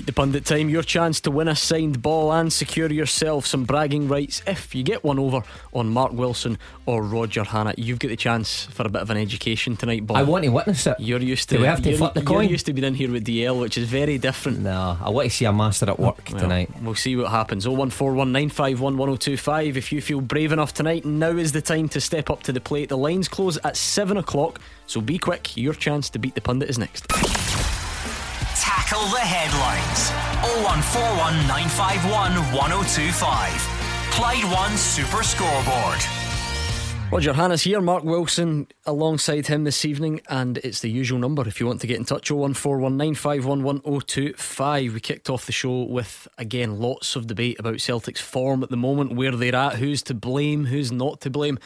The pundit time, your chance to win a signed ball and secure yourself some bragging rights if you get one over on Mark Wilson or Roger Hannah. You've got the chance for a bit of an education tonight, Bob. I want to witness it. You're used to Do we have to flip the coin? You're used to being in here with D L, which is very different. No, I want to see a master at work well, tonight. We'll see what happens. oh one four one nine five one one oh two five. If you feel brave enough tonight, now is the time to step up to the plate. The lines close at seven o'clock, so be quick. Your chance to beat the pundit is next. Tackle the headlines. oh one four one nine five one one oh two five. Clyde One Super Scoreboard. Roger Hannah's here, Mark Wilson alongside him this evening, and it's the usual number if you want to get in touch, oh one four one nine five one one oh two five. We kicked off the show with, again, lots of debate about Celtic's form at the moment, where they're at, who's to blame, who's not to blame.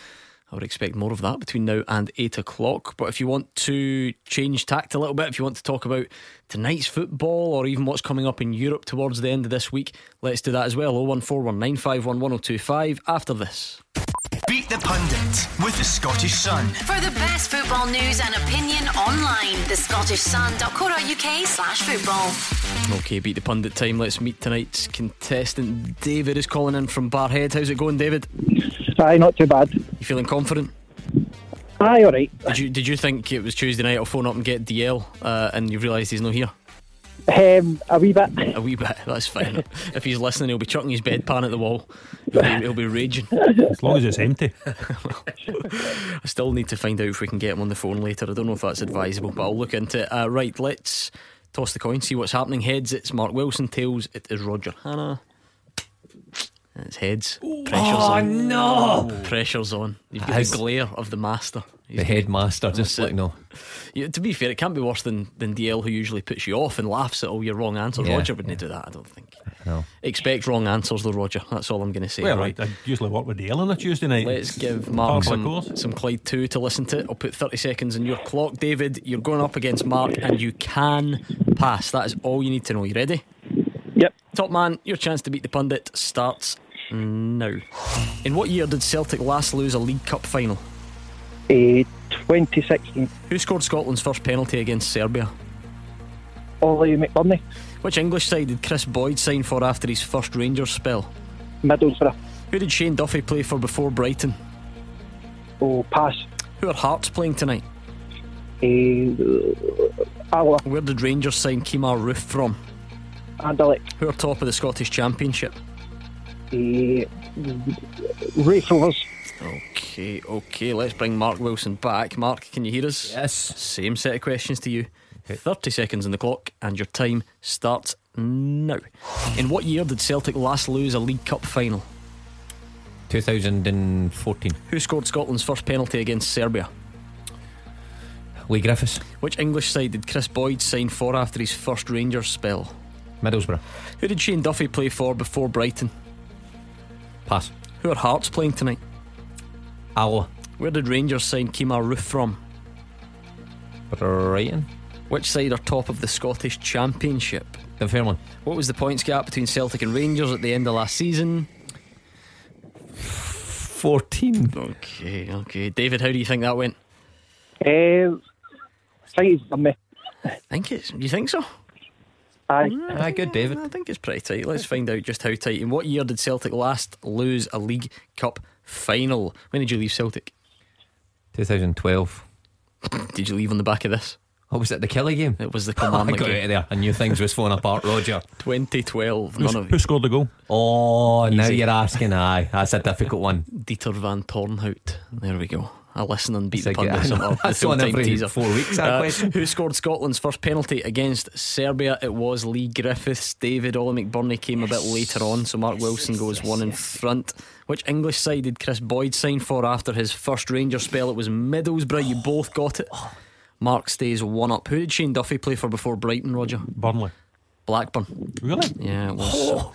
I would expect more of that between now and eight o'clock. But if you want to change tact a little bit, if you want to talk about tonight's football or even what's coming up in Europe towards the end of this week, let's do that as well. oh one four one nine five one one oh two five after this. Beat the Pundit with the Scottish Sun. For the best football news and opinion online, the scottish sun dot co dot uk slash football. Okay, Beat the Pundit time. Let's meet tonight's contestant. David is calling in from Barhead. How's it going, David? Aye, not too bad. You feeling confident? Aye, alright. Did you, did you think it was Tuesday night I'll phone up and get D L uh, and you realised he's not here? Um, a wee bit. A wee bit, that's fine. If he's listening, he'll be chucking his bedpan at the wall. He'll be, he'll be raging. As long as it's empty. I still need to find out if we can get him on the phone later. I don't know if that's advisable, but I'll look into it. uh, Right, let's toss the coin, see what's happening. Heads, it's Mark Wilson. Tails, it is Roger Hannah. And it's heads. Ooh. Pressure's oh, on. No. Pressure's on. You've got His, the glare of the master. He's the headmaster, just like no. Yeah, to be fair, it can't be worse than, than D L, who usually puts you off and laughs at all your wrong answers. Yeah, Roger wouldn't yeah. do that, I don't think. No. Expect wrong answers, though, Roger. That's all I'm going to say. Well, right. I usually work with D L on a Tuesday night. Let's give Mark some, some Clyde two to listen to. I'll put thirty seconds on your clock. David, you're going up against Mark, and you can pass. That is all you need to know. You ready? Yep. Top man, your chance to beat the pundit starts now. In what year did Celtic last lose a League Cup final? Uh, twenty sixteen. Who scored Scotland's first penalty against Serbia? Ollie McBurney. Which English side did Chris Boyd sign for after his first Rangers spell? Middlesbrough. Who did Shane Duffy play for before Brighton? Oh, pass. Who are Hearts playing tonight? Uh, Alloa. Where did Rangers sign Kemar Roof from? Anderlecht. Who are top of the Scottish Championship? Uh, Racers. Okay, okay, let's bring Mark Wilson back. Mark, can you hear us? Yes. Same set of questions to you. Okay. thirty seconds on the clock and your time starts now. In what year did Celtic last lose a League Cup final? twenty fourteen. Who scored Scotland's first penalty against Serbia? Lee Griffiths. Which English side did Chris Boyd sign for after his first Rangers spell? Middlesbrough. Who did Shane Duffy play for before Brighton? Pass. Who are Hearts playing tonight? Alloa. Where did Rangers sign Kemar Roof from? Brighton. Which side are top of the Scottish Championship? Dunfermline. What was the points gap between Celtic and Rangers at the end of last season? fourteen. Okay, okay. David, how do you think that went? Uh, I think it's done me. I think it's. You think so? Aye. Mm, Aye, good David. I think it's pretty tight. Let's find out just how tight. In what year did Celtic last lose a League Cup final? When did you leave Celtic? twenty twelve. Did you leave on the back of this? Oh, was it the Kelly game? It was the Kilmarnock game. I got out of there. I knew things was falling apart, Roger. twenty twelve. None of you. Who scored the goal? Oh, easy. Now you're asking. Aye, that's a difficult one. Dieter van Tornhout. There we go. I listen and beat the pundits. That's on every teaser. Four weeks. uh, Who scored Scotland's first penalty against Serbia? It was Lee Griffiths. David, Ollie McBurney came yes. a bit later on, so Mark yes, Wilson goes yes, one yes. in front. Which English side did Chris Boyd sign for after his first Rangers spell? It was Middlesbrough. You both got it. Mark stays one up. Who did Shane Duffy play for before Brighton, Roger? Burnley. Blackburn. Really? Yeah, it was. Oh.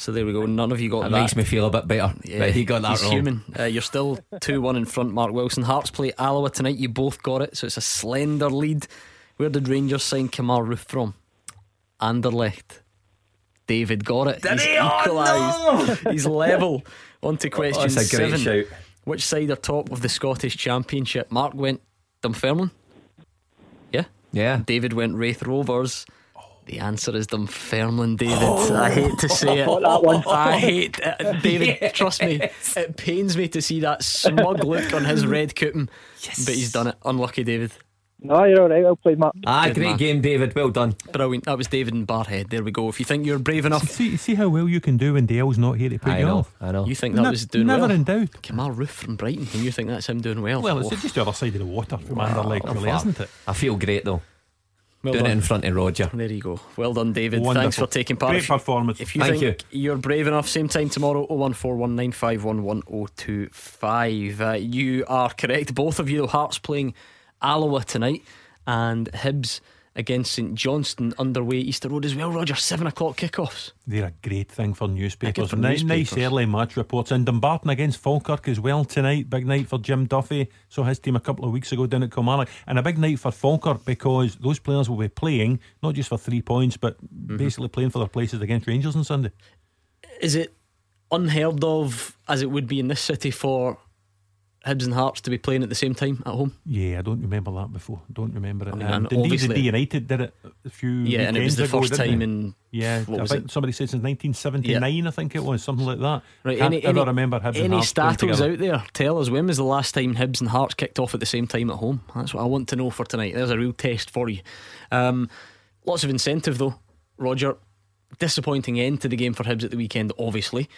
So there we go. None of you got that. That makes me feel a bit better. Yeah, but he got that he's wrong. Human. Uh, you're still two one in front, Mark Wilson. Hearts play Alloa tonight. You both got it, so it's a slender lead. Where did Rangers sign Kemar Roof from? Anderlecht. David got it. Did he's he? equalised. Oh, no! He's level. On to question oh, that's a great seven. Shout. Which side are top of the Scottish Championship? Mark went Dunfermline. Yeah. Yeah. David went Raith Rovers. The answer is Dunfermline, David. Oh, I hate to say it. That one. I hate it, David. Yes. Trust me, it pains me to see that smug look on his red coupon. Yes. But he's done it. Unlucky, David. No, you're alright, I'll play Mark. Ah, good great man. Game, David, well done. Brilliant, that was David and Barhead. There we go. If you think you're brave enough, See see how well you can do when Dale's not here to put I you know, off I know. You think that no, was doing never well. Never in doubt. Kamal Roof from Brighton, and you think that's him doing well. Well, it's oh. just the other side of the water from wow. Anderlecht, really, flat. Isn't it? I feel great though. Well doing done. It in front of Roger. There you go. Well done, David. Wonderful. Thanks for taking part. Great performance. If you Thank think you. You're brave enough, same time tomorrow, oh one four one nine five one one oh two five. uh, You are correct, both of you. Hearts playing Alloa tonight and Hibs against St Johnstone underway Easter Road as well, Roger. Seven o'clock kickoffs. They're a great thing for newspapers, for nice, newspapers. Nice early match reports. And Dumbarton against Falkirk as well tonight. Big night for Jim Duffy. Saw his team a couple of weeks ago down at Kilmarnock. And a big night for Falkirk because those players will be playing not just for three points, but mm-hmm. basically playing for their places against Rangers on Sunday. Is it unheard of, as it would be in this city, for Hibs and Hearts to be playing at the same time at home? Yeah, I don't remember that before. Don't remember it. I mean, um, Dundee the United did it a few yeah, and it was the ago, first time it? in yeah. I think somebody said since nineteen seventy-nine. Yeah. I think it was something like that. Right. Can't any, ever any, remember Hibs and Hearts. Any statos out there? Tell us, when was the last time Hibs and Hearts kicked off at the same time at home? That's what I want to know for tonight. There's a real test for you. Um, lots of incentive though, Roger. Disappointing end to the game for Hibs at the weekend, obviously.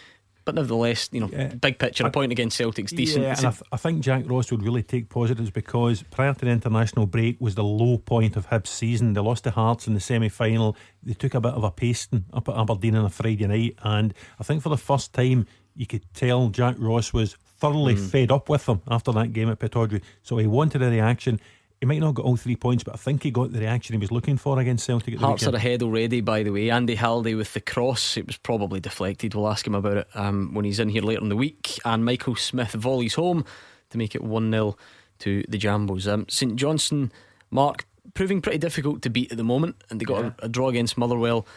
But nevertheless, you know, yeah. big picture, I, a point against Celtic's decent. Yeah, and I, th- I think Jack Ross would really take positives because prior to the international break was the low point of Hibs' season. They lost to Hearts in the semi-final. They took a bit of a pasting up at Aberdeen on a Friday night, and I think for the first time you could tell Jack Ross was thoroughly mm. fed up with them after that game at Pittodrie. So he wanted a reaction. He might not get all three points, but I think he got the reaction he was looking for against Celtic at the Hearts weekend. Are ahead already, by the way. Andy Halliday with the cross. It was probably deflected. We'll ask him about it um, when he's in here later in the week. And Michael Smith volleys home to make it one nil to the Jambos. um, St Johnstone, Mark, proving pretty difficult to beat at the moment. And they got yeah. a, a draw against Motherwell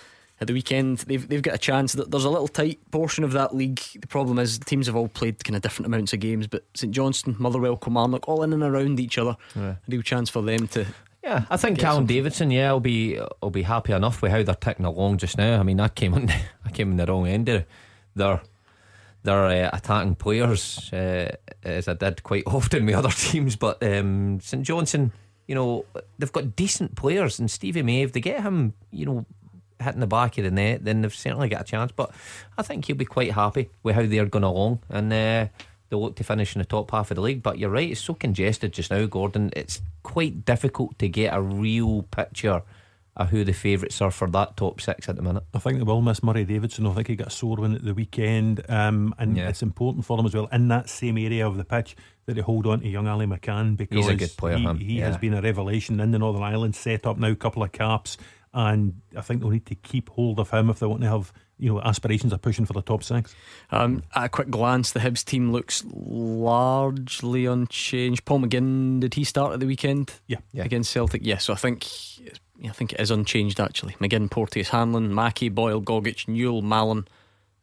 at the weekend. They've, they've got a chance. There's a little tight portion of that league. The problem is the teams have all played kind of different amounts of games, but St Johnstone, Motherwell, Kilmarnock, all in and around each other. Yeah. A real chance for them to. Yeah, I think Callum something. Davidson. Yeah, I'll be I'll be happy enough with how they're ticking along just now. I mean, I came on I came on the wrong end of their their uh, attacking players, uh, as I did quite often with other teams. But um, St Johnstone, you know, they've got decent players, and Stevie May, if they get him, you know, hitting the back of the net, then they've certainly got a chance. But I think he'll be quite happy with how they're going along, and uh, they'll look to finish in the top half of the league. But you're right, it's so congested just now, Gordon. It's quite difficult to get a real picture of who the favourites are for that top six at the minute. I think they will miss Murray Davidson. I think he got a sore one at the weekend, um, and yeah. it's important for them as well in that same area of the pitch that they hold on to young Ali McCann, because he's a good player, he, him. he yeah. has been a revelation in the Northern Ireland set up now, a couple of caps. And I think they'll need to keep hold of him if they want to have, you know, aspirations of pushing for the top six. um, At a quick glance, the Hibs team looks largely unchanged. Paul McGinn, did he start at the weekend? Yeah, yeah. Against Celtic? Yes, yeah, so I think I think it is unchanged actually. McGinn, Porteous, Hanlon, Mackie, Boyle, Gogic, Newell, Mallon,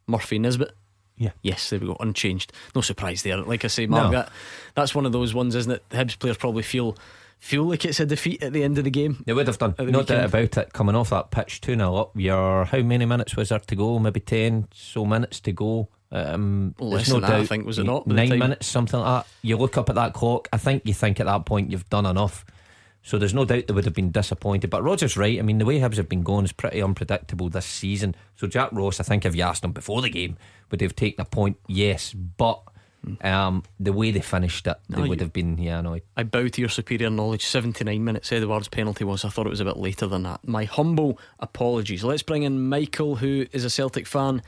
Murphy, Nisbet. Yeah. Yes, there we go, unchanged. No surprise there. Like I say, Mark, no. that, that's one of those ones, isn't it? The Hibs players probably feel Feel like it's a defeat at the end of the game. They would have done, no doubt about it. Coming off that pitch two nil up, your how many minutes was there to go? Maybe ten so minutes to go. Um, Less no than doubt, that, I think, was it not? Nine minutes, something like that. You look up at that clock, I think you think at that point you've done enough. So there's no doubt they would have been disappointed. But Roger's right. I mean, the way Hibs have been going is pretty unpredictable this season. So Jack Ross, I think if you asked him before the game, would they have taken a point? Yes, but Um, the way they finished it, they no, would you, have been yeah, annoyed. I bow to your superior knowledge. seventy-nine minutes Edward's penalty was. I thought it was a bit later than that. My humble apologies. Let's bring in Michael, who is a Celtic fan,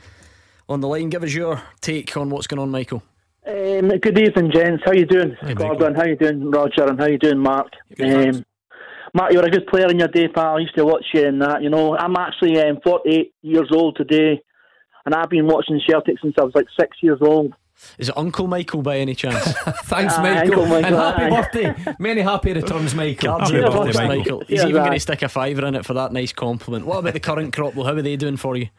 on the line. Give us your take on what's going on, Michael. um, Good evening, gents. How you doing? Hey, Gordon, how you doing, Roger? And how you doing, Mark? um, Mark, you were a good player in your day, pal. I used to watch you and that, you know. I'm actually um, forty-eight years old today, and I've been watching Celtic since I was like six years old. Is it Uncle Michael by any chance? Thanks, Michael. Aye, Michael. And happy aye. birthday. Many happy returns, Michael. Happy birthday, birthday, Michael. He's yeah, even going to stick a fiver in it for that nice compliment. What about the current crop? Well, how are they doing for you?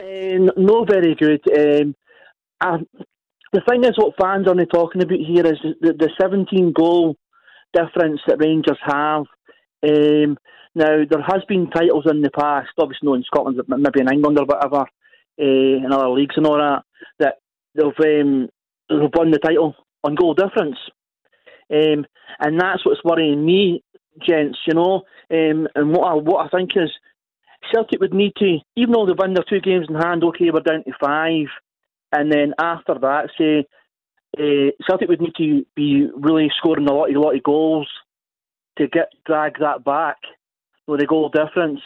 Um, no, very good. Um, I, the thing is, what fans are only talking about here is the, the seventeen goal difference that Rangers have Um, now, there has been titles in the past, obviously not in Scotland, but maybe in England or whatever, uh, in other leagues and all that, that they've, um, they've won the title on goal difference. Um, and that's what's worrying me, gents, you know. Um, and what I, what I think is, Celtic would need to, even though they win their two games in hand, okay, we're down to five, and then after that, say, uh, Celtic would need to be really scoring a lot, a lot of goals to get drag that back with a goal difference.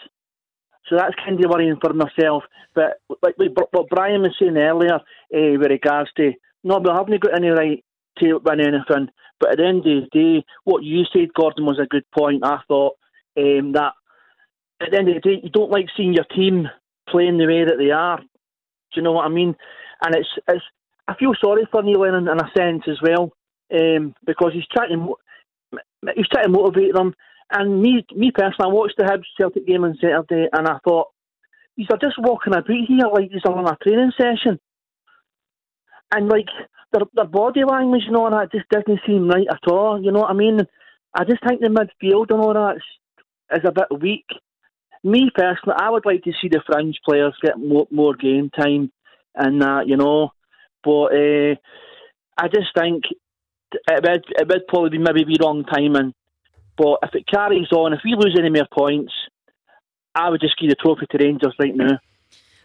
So that's kind of worrying for myself. But like, like what Brian was saying earlier, uh, with regards to, no, we haven't got any right to win anything. But at the end of the day, what you said, Gordon, was a good point. I thought um, that at the end of the day, you don't like seeing your team playing the way that they are. Do you know what I mean? And it's, it's I feel sorry for Neil Lennon in a sense as well, um, because he's trying to he's trying to motivate them. And me, me personally, I watched the Hibs Celtic game on Saturday, and I thought these are just walking about here like these are on a training session, and like their their body language and all that just doesn't seem right at all. You know what I mean? I just think the midfield and all that is a bit weak. Me personally, I would like to see the fringe players get more, more game time and that, you know. But uh, I just think it would, it would probably be maybe be wrong timing. But if it carries on, if we lose any more points, I would just give the trophy to Rangers right now.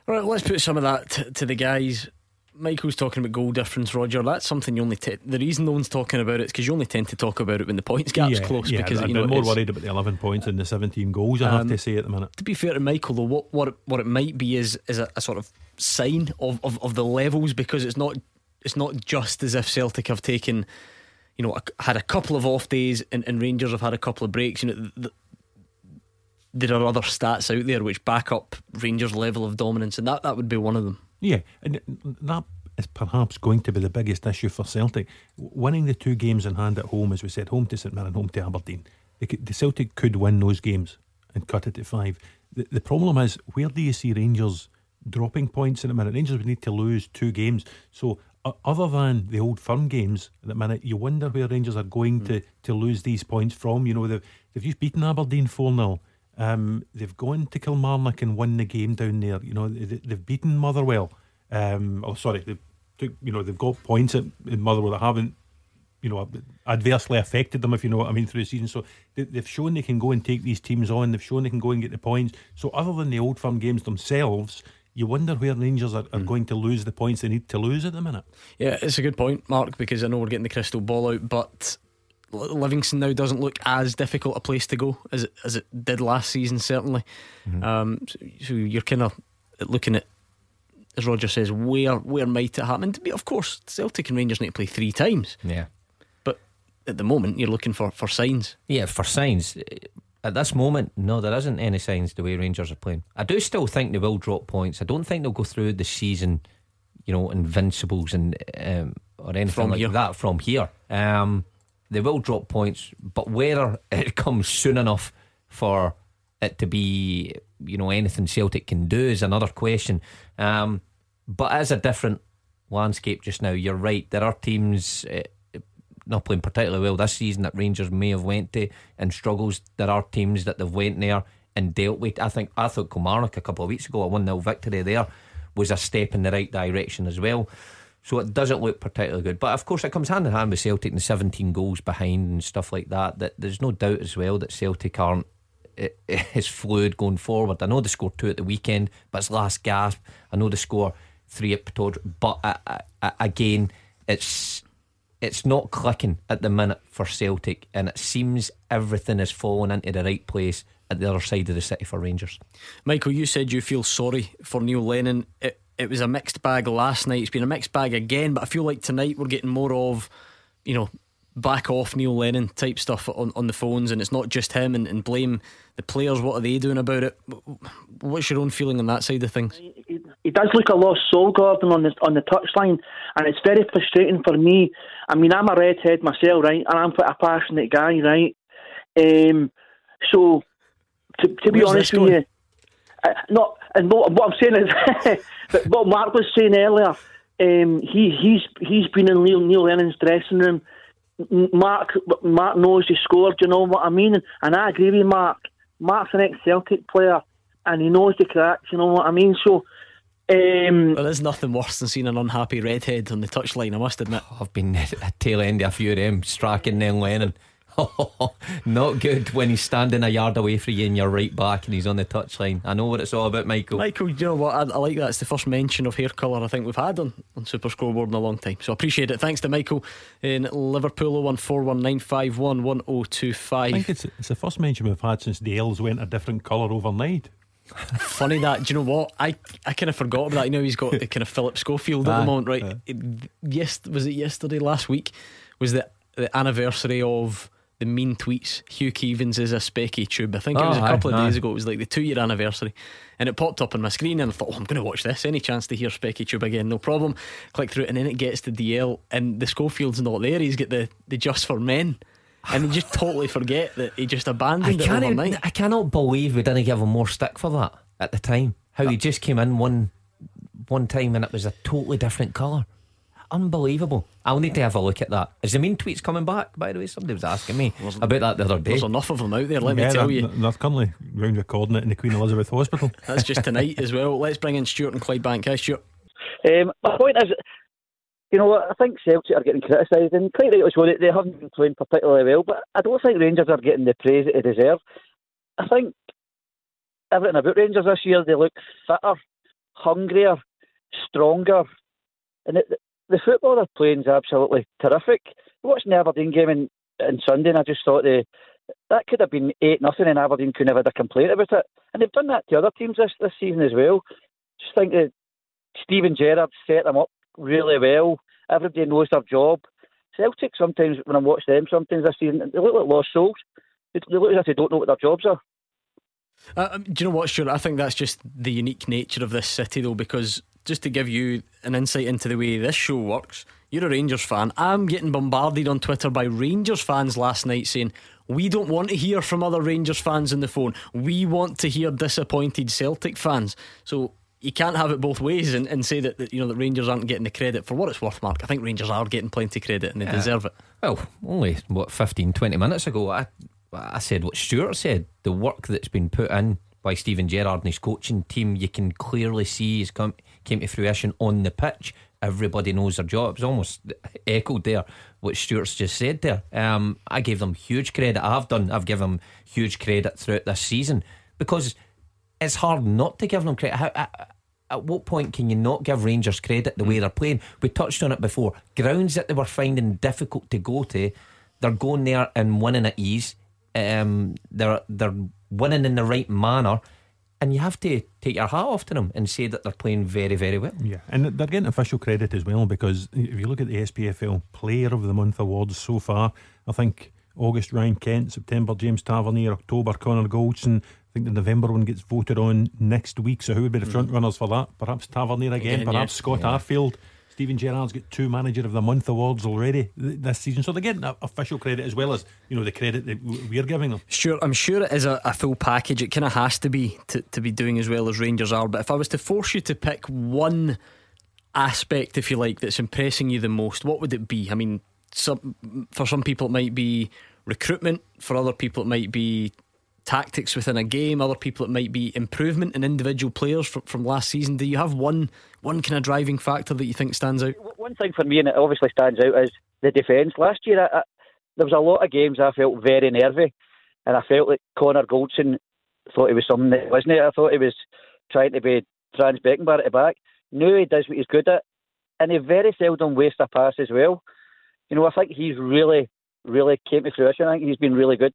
Right, let's put some of that t- to the guys. Michael's talking about goal difference, Roger. That's something you only t- the reason no one's talking about it is because you only tend to talk about it when the points gap's yeah, close. Yeah, because I'm you know, more worried about the eleven points than the seventeen goals. I um, have to say at the minute. To be fair to Michael, though, what what it, what it might be is is a, a sort of sign of, of, of the levels, because it's not it's not just as if Celtic have taken, you know, a, had a couple of off days and, and Rangers have had a couple of breaks. You know, th- th- there are other stats out there which back up Rangers' level of dominance, and that, that would be one of them. Yeah, and that is perhaps going to be the biggest issue for Celtic. Winning the two games in hand at home, as we said, home to St Mirren, home to Aberdeen. The Celtic could win those games and cut it to five. The, the problem is, where do you see Rangers dropping points in a minute? Rangers would need to lose two games. So, uh, other than the Old Firm games at the minute, you wonder where Rangers are going mm. to, to lose these points from. You know, they've, they've just beaten Aberdeen four nil. Um, they've gone to Kilmarnock and won the game down there. You know, they, they've beaten Motherwell. Um, oh, sorry, they took. You know, they've got points at Motherwell that haven't, you know, adversely affected them, if you know what I mean, through the season. So they, they've shown they can go and take these teams on. They've shown they can go and get the points. So other than the Old Firm games themselves, you wonder where Rangers are, are mm. going to lose the points they need to lose at the minute. Yeah, it's a good point, Mark, because I know we're getting the crystal ball out, but Livingston now doesn't look as difficult a place to go as it, as it did last season, certainly. Mm-hmm. Um, so, so you're kind of looking at, as Roger says, where where might it happen? Of course, Celtic and Rangers need to play three times. Yeah, but at the moment you're looking for, for signs. Yeah, for signs. At this moment, no, there isn't any signs the way Rangers are playing. I do still think they will drop points. I don't think they'll go through the season, you know, invincibles and um, or anything from like here. that from here. Um. They will drop points, but whether it comes soon enough for it to be, you know, anything Celtic can do is another question. Um, but as a different landscape just now, you're right. There are teams uh, not playing particularly well this season that Rangers may have went to and struggles. There are teams that they've went there and dealt with. I think I thought Kilmarnock a couple of weeks ago, a one nil victory there was a step in the right direction as well. So it doesn't look particularly good. But of course it comes hand in hand with Celtic and seventeen goals behind and stuff like that. That There's no doubt as well that Celtic aren't it, it's fluid going forward. I know they scored two at the weekend, but it's last gasp. I know they score three at Petard, but I, I, again it's it's not clicking at the minute for Celtic, and it seems everything is falling into the right place at the other side of the city for Rangers. Michael, you said you feel sorry for Neil Lennon. It, It was a mixed bag last night. It's been a mixed bag again, but I feel like tonight we're getting more of, you know, back off Neil Lennon type stuff on, on the phones, and it's not just him, and, and blame the players. What are they doing about it? What's your own feeling on that side of things? He does look a lost soul, Gordon, on the, on the touchline, and it's very frustrating for me. I mean, I'm a redhead myself, right? And I'm quite a passionate guy, right? Um, so, to, to be Where's honest with you, Uh, not and what, what I'm saying is, but what Mark was saying earlier, um, he he's he's been in Neil, Neil Lennon's dressing room Mark Mark knows he scored, you know what I mean? And I agree with Mark. Mark's an ex-Celtic player and he knows the cracks, you know what I mean? So Um, well, there's nothing worse than seeing an unhappy redhead on the touchline, I must admit. Oh, I've been at the tail end of a few of them, Strachan and Neil Lennon. Not good when he's standing a yard away from you and you're right back and he's on the touchline. I know what it's all about, Michael. Michael, you know what? I, I like that. It's the first mention of hair colour I think we've had on, on Super Scoreboard in a long time. So I appreciate it. Thanks to Michael in Liverpool. Zero one four one nine five one one zero two five. I think it's, it's the first mention we've had since the L's went a different colour overnight. Funny that. Do you know what, I, I kind of forgot about that. You know, he's got the kind of Philip Schofield at ah, the moment, right? Yeah. It, yes, was it yesterday? Last week was the, the anniversary of the mean tweets. Hugh Keevans is a specky tube. I think oh, it was a couple aye, of aye. days ago. It was like the two year anniversary, and it popped up on my screen, and I thought, oh, I'm going to watch this. Any chance to hear specky tube again? No problem. Click through it, and then it gets to D L, and the Schofield's not there. He's got the, the Just for Men. And you just totally forget that he just abandoned it overnight. I cannot believe we didn't give him more stick for that at the time. How he just came in one one time and it was a totally different colour. Unbelievable. I'll need to have a look at that. Is the mean tweets coming back, by the way? Somebody was asking me there's, about that the other day. There's enough of them out there, let yeah, me tell you. They're currently round recording it in the Queen Elizabeth Hospital. That's just tonight as well. Let's bring in Stuart and Clydebank. Hi, Stuart. Um, my point is, you know what, I think Celtic are getting criticised, and quite rightly so. They haven't been playing particularly well, but I don't think Rangers are getting the praise that they deserve. I think everything about Rangers this year, they look fitter, hungrier, stronger, and it, the football they're playing is absolutely terrific. Watching the Aberdeen game on Sunday, and I just thought they, that could have been eight nothing and Aberdeen could never have had a complaint about it, and they've done that to other teams this, this season as well. Just think that Steven Gerrard set them up really well. Everybody knows their job. Celtic sometimes, when I watch them sometimes this season, they look like lost souls. They look as if they don't know what their jobs are. uh, Do you know what, Stuart? I think that's just the unique nature of this city though, because just to give you an insight into the way this show works, you're a Rangers fan. I'm getting bombarded on Twitter by Rangers fans last night saying, we don't want to hear from other Rangers fans on the phone, we want to hear disappointed Celtic fans. So you can't have it both ways and, and say that, that you know that Rangers aren't getting the credit. For what it's worth, Mark, I think Rangers are getting plenty of credit and they yeah. deserve it. Well, only what fifteen to twenty minutes ago I I said what Stuart said. The work that's been put in by Steven Gerrard and his coaching team, you can clearly see is come came to fruition on the pitch. Everybody knows their jobs. Almost echoed there what Stuart's just said there. Um, I gave them huge credit. I've done. I've given them huge credit throughout this season because it's hard not to give them credit. How, I, At what point can you not give Rangers credit the way they're playing? We touched on it before. Grounds that they were finding difficult to go to, they're going there and winning at ease. Um, they're they're winning in the right manner, and you have to take your hat off to them and say that they're playing very, very well. Yeah, and they're getting official credit as well, because if you look at the S P F L Player of the Month awards so far, I think August Ryan Kent, September James Tavernier, October Connor Goldson. I think the November one gets voted on next week. So who would be the front runners for that? Perhaps Tavernier again, again perhaps yeah. Scott yeah. Arfield. Steven Gerrard's got two Manager of the Month awards already this season, so they're getting official credit as well as, you know, the credit that we're giving them. Sure, I'm sure it is a, a full package. It kind of has to be to, to be doing as well as Rangers are. But if I was to force you to pick one aspect, if you like, that's impressing you the most, what would it be? I mean, some, for some people it might be recruitment, for other people it might be tactics within a game, other people it might be improvement in individual players from, from last season. Do you have one one kind of driving factor that you think stands out? One thing for me, and it obviously stands out, is the defence. Last year I, I, there was a lot of games I felt very nervy, and I felt that Connor Goldson thought he was something that wasn't it. I thought he was trying to be Franz Beckenbauer at the back. Now he does what he's good at, and he very seldom wastes a pass as well. You know, I think he's really really came to fruition. I think he's been really good.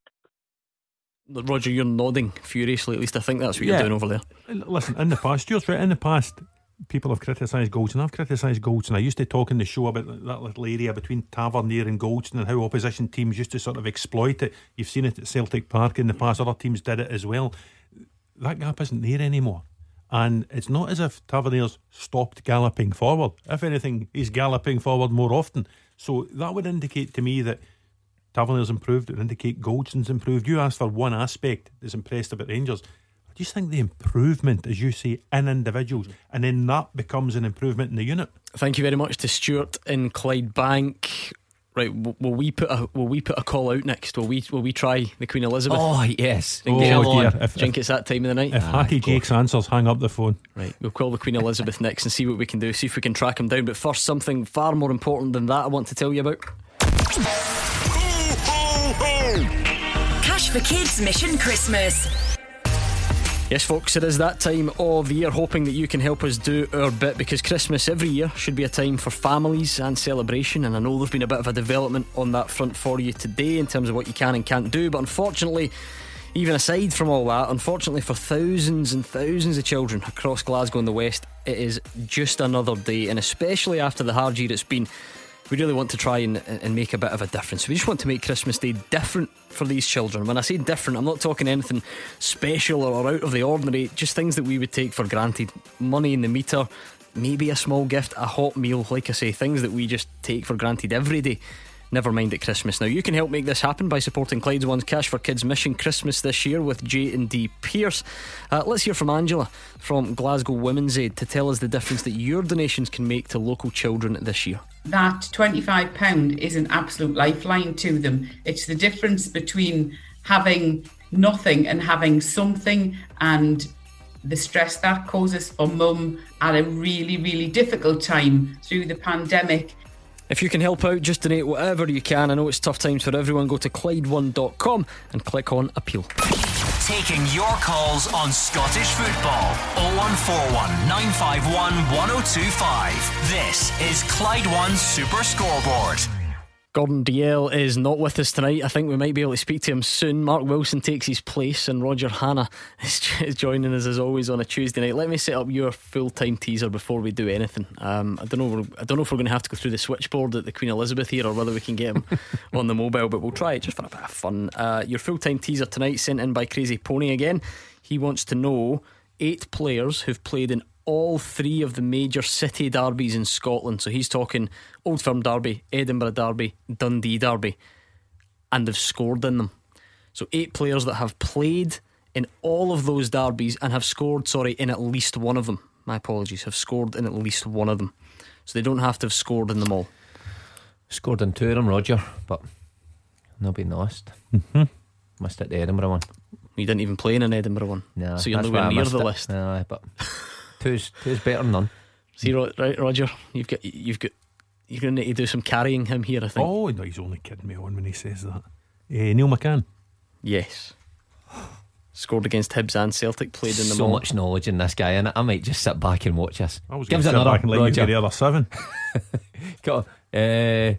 Roger, you're nodding furiously. At least I think that's what yeah. you're doing over there. Listen, in the past, Stuart's right, in the past people have criticised Goldson. I've criticised Goldson. I used to talk in the show about that little area between Tavernier and Goldson and how opposition teams used to sort of exploit it. You've seen it at Celtic Park in the past, other teams did it as well. That gap isn't there anymore, and it's not as if Tavernier's stopped galloping forward. If anything, he's galloping forward more often. So that would indicate to me that Tavernier's improved. It would indicate Goldson's improved. You asked for one aspect that's impressed about Rangers. I just think the improvement, as you say, in individuals, and then that becomes an improvement in the unit. Thank you very much to Stuart in Clydebank. right, will we put a will we put a call out next? Will we will we try the Queen Elizabeth? Oh yes, and get oh, dear. If, think if, it's that time of the night. If ah, Hacky Jake's answers, hang up the phone. Right, we'll call the Queen Elizabeth next and see what we can do. See if we can track him down. But first, something far more important than that I want to tell you about. Cash for Kids Mission Christmas. Yes, folks, it is that time of the year, hoping that you can help us do our bit, because Christmas every year should be a time for families and celebration, and I know there's been a bit of a development on that front for you today in terms of what you can and can't do. But unfortunately, even aside from all that, unfortunately for thousands and thousands of children across Glasgow and the West, it is just another day, and especially after the hard year it's been, we really want to try and, and make a bit of a difference. We just want to make Christmas Day different for these children. When I say different, I'm not talking anything special or out of the ordinary, just things that we would take for granted. Money in the meter, maybe a small gift, a hot meal, like I say, things that we just take for granted every day, never mind at Christmas. Now you can help make this happen by supporting Clyde One's Cash for Kids Mission Christmas this year with J and D Pierce. uh, Let's hear from Angela from Glasgow Women's Aid to tell us the difference that your donations can make to local children this year. That twenty-five pounds is an absolute lifeline to them. It's the difference between having nothing and having something, and the stress that causes for mum at a really, really difficult time through the pandemic. If you can help out, just donate whatever you can. I know it's tough times for everyone. Go to Clyde one dot com and click on Appeal. Taking your calls on Scottish football. oh one four one nine five one one oh two five. This is Clyde One Super Scoreboard. Gordon Dalziel is not with us tonight. I think we might be able to speak to him soon. Mark Wilson takes his place, and Roger Hannah is joining us as always on a Tuesday night. Let me set up your full-time teaser before we do anything. Um, I don't know. I don't know if we're going to have to go through the switchboard at the Queen Elizabeth here, or whether we can get him on the mobile. But we'll try it just for a bit of fun. Uh, your full-time teaser tonight, sent in by Crazy Pony again. He wants to know eight players who've played in all three of the major city derbies in Scotland. So he's talking Old Firm Derby, Edinburgh Derby, Dundee Derby, and they've scored in them. So eight players that have played in all of those derbies and have scored, sorry, in at least one of them. My apologies, have scored in at least one of them. So they don't have to have scored in them all. Scored in two of them, Roger, but not being honest. Mm-hmm. Missed it, the Edinburgh one. You didn't even play in an Edinburgh one. No, so you're nowhere near the it. list. No, but Two's, two's better than none. See, right, Roger, you've got, you've got, you're going to need to do some carrying him here, I think. Oh no, he's only kidding me on when he says that. uh, Neil McCann. Yes. Scored against Hibs and Celtic. Played in the So moment. Much knowledge in this guy, and I might just sit back and watch us. I was going to sit another, back and let Roger. You do the other seven. Got, uh,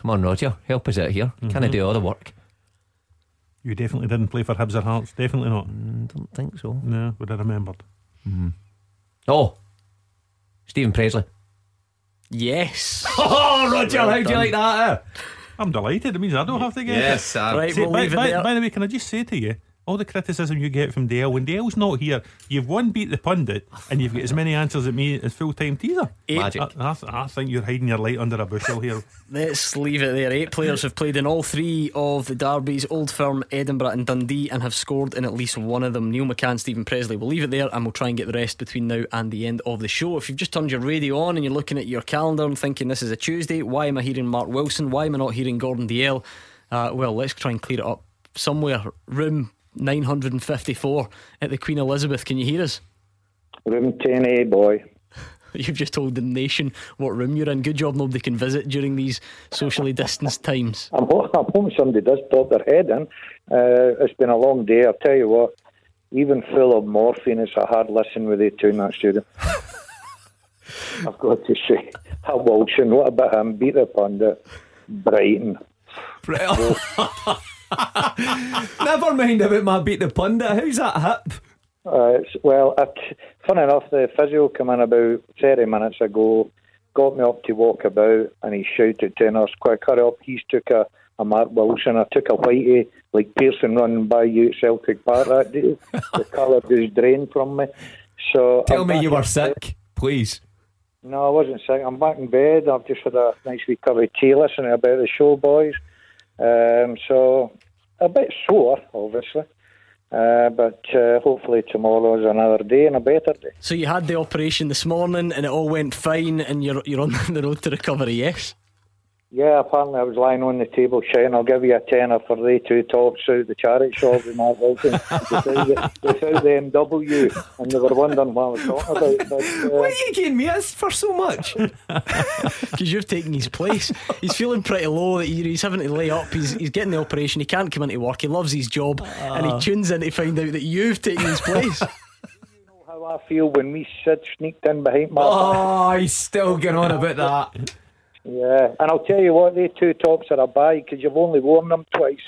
come on, Roger, help us out here. Mm-hmm. Can I do all the work? You definitely didn't play for Hibs or Hearts. Definitely not. Mm, don't think so. No, would I remembered. Mm. Oh, Stephen Presley. Yes. Oh, Roger, well, how do you like that? Eh? I'm delighted. It means I don't have to get yes, it. Yes, right, we'll by, by, by the way, can I just say to you, all the criticism you get from Dale, when Dale's not here, you've one beat the pundit and you've got as many answers at me as full-time teaser. Eight. Magic. I, I, I think you're hiding your light under a bushel here. Let's leave it there. Eight players have played in all three of the derbies, Old Firm, Edinburgh and Dundee, and have scored in at least one of them. Neil McCann, Stephen Presley. We'll leave it there, and we'll try and get the rest between now and the end of the show. If you've just turned your radio on and you're looking at your calendar and thinking this is a Tuesday, why am I hearing Mark Wilson? Why am I not hearing Gordon Dalziel? Uh, well, let's try and clear it up somewhere. Room nine hundred fifty-four at the Queen Elizabeth. Can you hear us? Room ten A, boy. You've just told the nation what room you're in. Good job nobody can visit during these socially distanced times. I'm hoping somebody does pop their head in. uh, It's been a long day, I'll tell you what. Even full of morphine, it's a hard listen with you two in that studio. I've got to say, Hamilton, what about him? Beat the pundit. Brighton. Brighton. Never mind about my beat the pundit. How's that hip? Uh, well, t- funny enough, the physio came in about thirty minutes ago, got me up to walk about, and he shouted to nurse, quick, hurry up. He's took a, a Mark Wilson. I took a whitey, like Pearson running by you at Celtic Park that day. The colour just drained from me. So Tell I'm me you were sick, bed. Please. No, I wasn't sick. I'm back in bed. I've just had a nice wee cup of tea listening about the show, boys. Um, so a bit sore, obviously, uh, Uh, but uh, hopefully tomorrow's another day and a better day. So you had the operation this morning and it all went fine, and you're you're on the road to recovery, yes? Yeah, apparently I was lying on the table shouting, "I'll give you a tenner for the two tops out of the charity shop with Mark Wilson," without the, without the M W, and they were wondering what I was talking about. But, uh, what are you getting me for so much? Because you've taken his place. He's feeling pretty low. He's having to lay up. He's, he's getting the operation. He can't come into work. He loves his job, uh, and he tunes in to find out that you've taken his place. You know how I feel when we Sid sneaked in behind my back. Oh, he's still going on about that. Yeah, and I'll tell you what, they two tops are a buy because you've only worn them twice.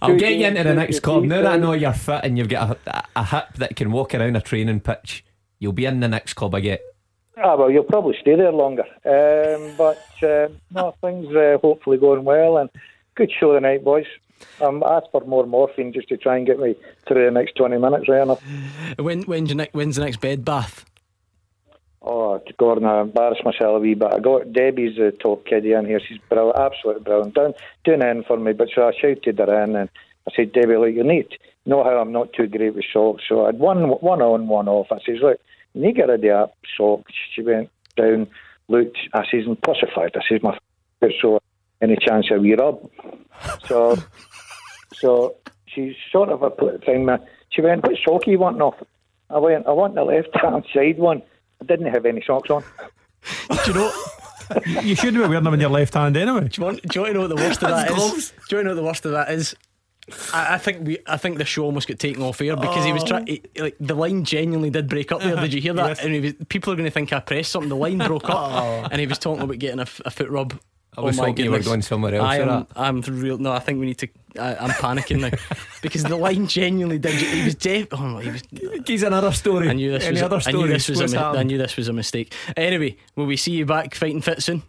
I'll two get games, you into the next club. Now that I know you're fit and you've got a, a, a hip that can walk around a training pitch, you'll be in the next club I get. Ah, well, you'll probably stay there longer. Um, but uh, no, things uh, hopefully going well, and good show tonight, boys. Um, I asked for more morphine just to try and get me through the next twenty minutes. Right enough. When when's, your ne- when's the next bed bath? Oh, Gordon, I embarrassed myself a wee bit. I got Debbie's the top kiddie in here. She's brilliant, absolutely brilliant. Doing, doing in for me, but so I shouted her in and I said, "Debbie, look, you need to know how I'm not too great with socks." So I had one, one on, one off. I says, "Look, you need to get rid of that sock." She went down, looked. I says, "And pussified." I says, "My f***er, so any chance of a wee rub?" So, so she sort of found me. She went, "What sock you want off?" I went, "I want the left-hand side one." I didn't have any socks on. Do you know? You shouldn't be wearing them in your left hand anyway. Do you want, do you want to know what the worst of that is? Do you want to know what the worst of that is? I, I think we. I think the show almost got taken off air because oh. he was trying. Like the line genuinely did break up there. Did you hear that? Yes. And he was, people are going to think I pressed something. The line broke up, oh. and he was talking about getting a, a foot rub. I was oh hoping you were going somewhere else. I am, I'm real. No, I think we need to. I, I'm panicking now because the line genuinely did. He was deaf. Oh, he was. He's another story. I knew this Any was. Other a, I, knew this was a, I knew this was a mistake. Anyway, will we see you back fighting fit soon?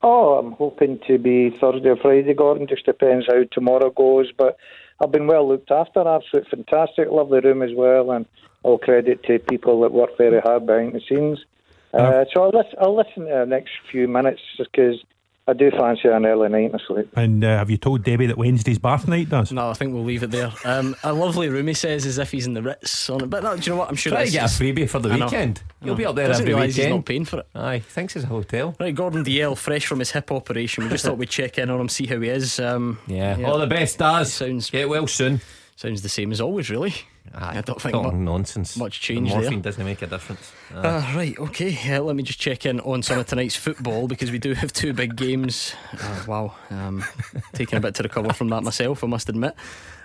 Oh, I'm hoping to be Thursday or Friday, Gordon. Just depends how tomorrow goes. But I've been well looked after. Absolutely fantastic. Lovely room as well, and all credit to people that work very hard behind the scenes. Uh, so I'll, listen, I'll listen to the next few minutes because I do fancy an early night in a sleep. And uh, have you told Debbie that Wednesday's bath night does? No, I think we'll leave it there. Um, a lovely room, he says, as if he's in the Ritz on it. But no, do you know what? I'm sure try to get just a freebie for the I weekend. Know. You'll be up there doesn't every weekend. He's not paying for it. Aye, thinks it's a hotel. Right, Gordon D L, fresh from his hip operation. We just thought we'd check in on him, see how he is. Um, yeah. yeah, all the best, Daz. Sounds get well soon. Sounds the same as always, really. Aye, I don't think much, nonsense. much change the morphine there. Morphine doesn't make a difference. Ah, uh, right, okay. Uh, let me just check in on some of tonight's football because we do have two big games. Uh, wow, um, taking a bit to recover from that myself, I must admit.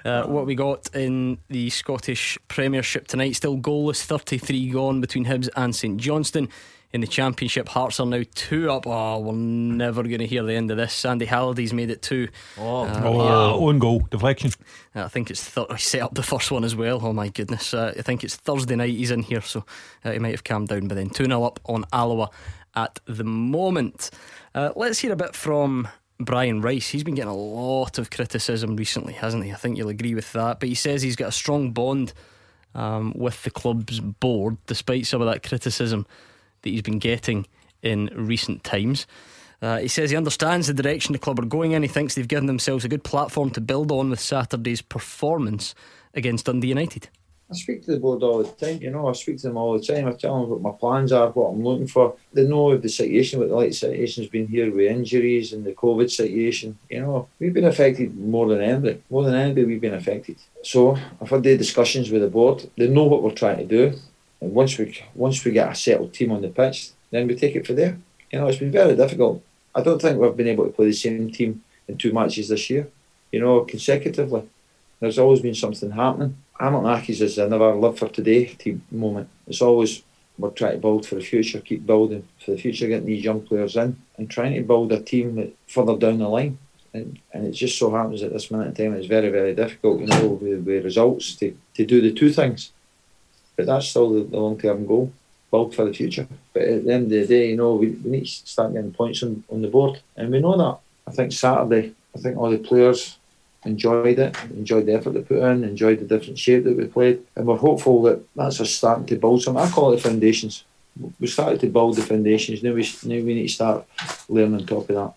Uh, what we got in the Scottish Premiership tonight, still goalless, thirty-three gone between Hibs and St Johnstone. In the Championship, Hearts are now two up. Oh, we're never going to hear the end of this. Sandy Halliday's made it two. Oh, uh, oh yeah. Own goal, deflection. I think it's th- I set up the first one as well. Oh my goodness. uh, I think it's Thursday night he's in here, so uh, he might have calmed down by then. Two nil up on Alloa at the moment. uh, Let's hear a bit from Brian Rice. He's been getting a lot of criticism recently, hasn't he? I think you'll agree with that. But he says he's got a strong bond um, with the club's board, despite some of that criticism that he's been getting in recent times. uh, He says he understands the direction the club are going in. He thinks they've given themselves a good platform to build on with Saturday's performance against Dundee United. I speak to the board all the time, you know. I speak to them all the time. I tell them what my plans are, what I'm looking for. They know the situation, what the late situation's been here with injuries and the COVID situation. You know, we've been affected more than anybody. More than anybody, we've been affected. So I've had the discussions with the board. They know what we're trying to do. And once we once we get a settled team on the pitch, then we take it from there. You know, it's been very difficult. I don't think we've been able to play the same team in two matches this year, you know, consecutively. There's always been something happening. Hamilton Accies is another live for today team moment. It's always we're trying to build for the future, keep building for the future, getting these young players in and trying to build a team that further down the line. And, and it just so happens at this minute in time it's very, very difficult, you know, with, with results to, to do the two things. But that's still the, the long-term goal, build for the future. But at the end of the day, you know, we, we need to start getting points on, on the board. And we know that. I think Saturday, I think all the players enjoyed it, enjoyed the effort they put in, enjoyed the different shape that we played. And we're hopeful that that's us starting to build some. I call it foundations. We started to build the foundations. Now we, now we need to start laying on top of that.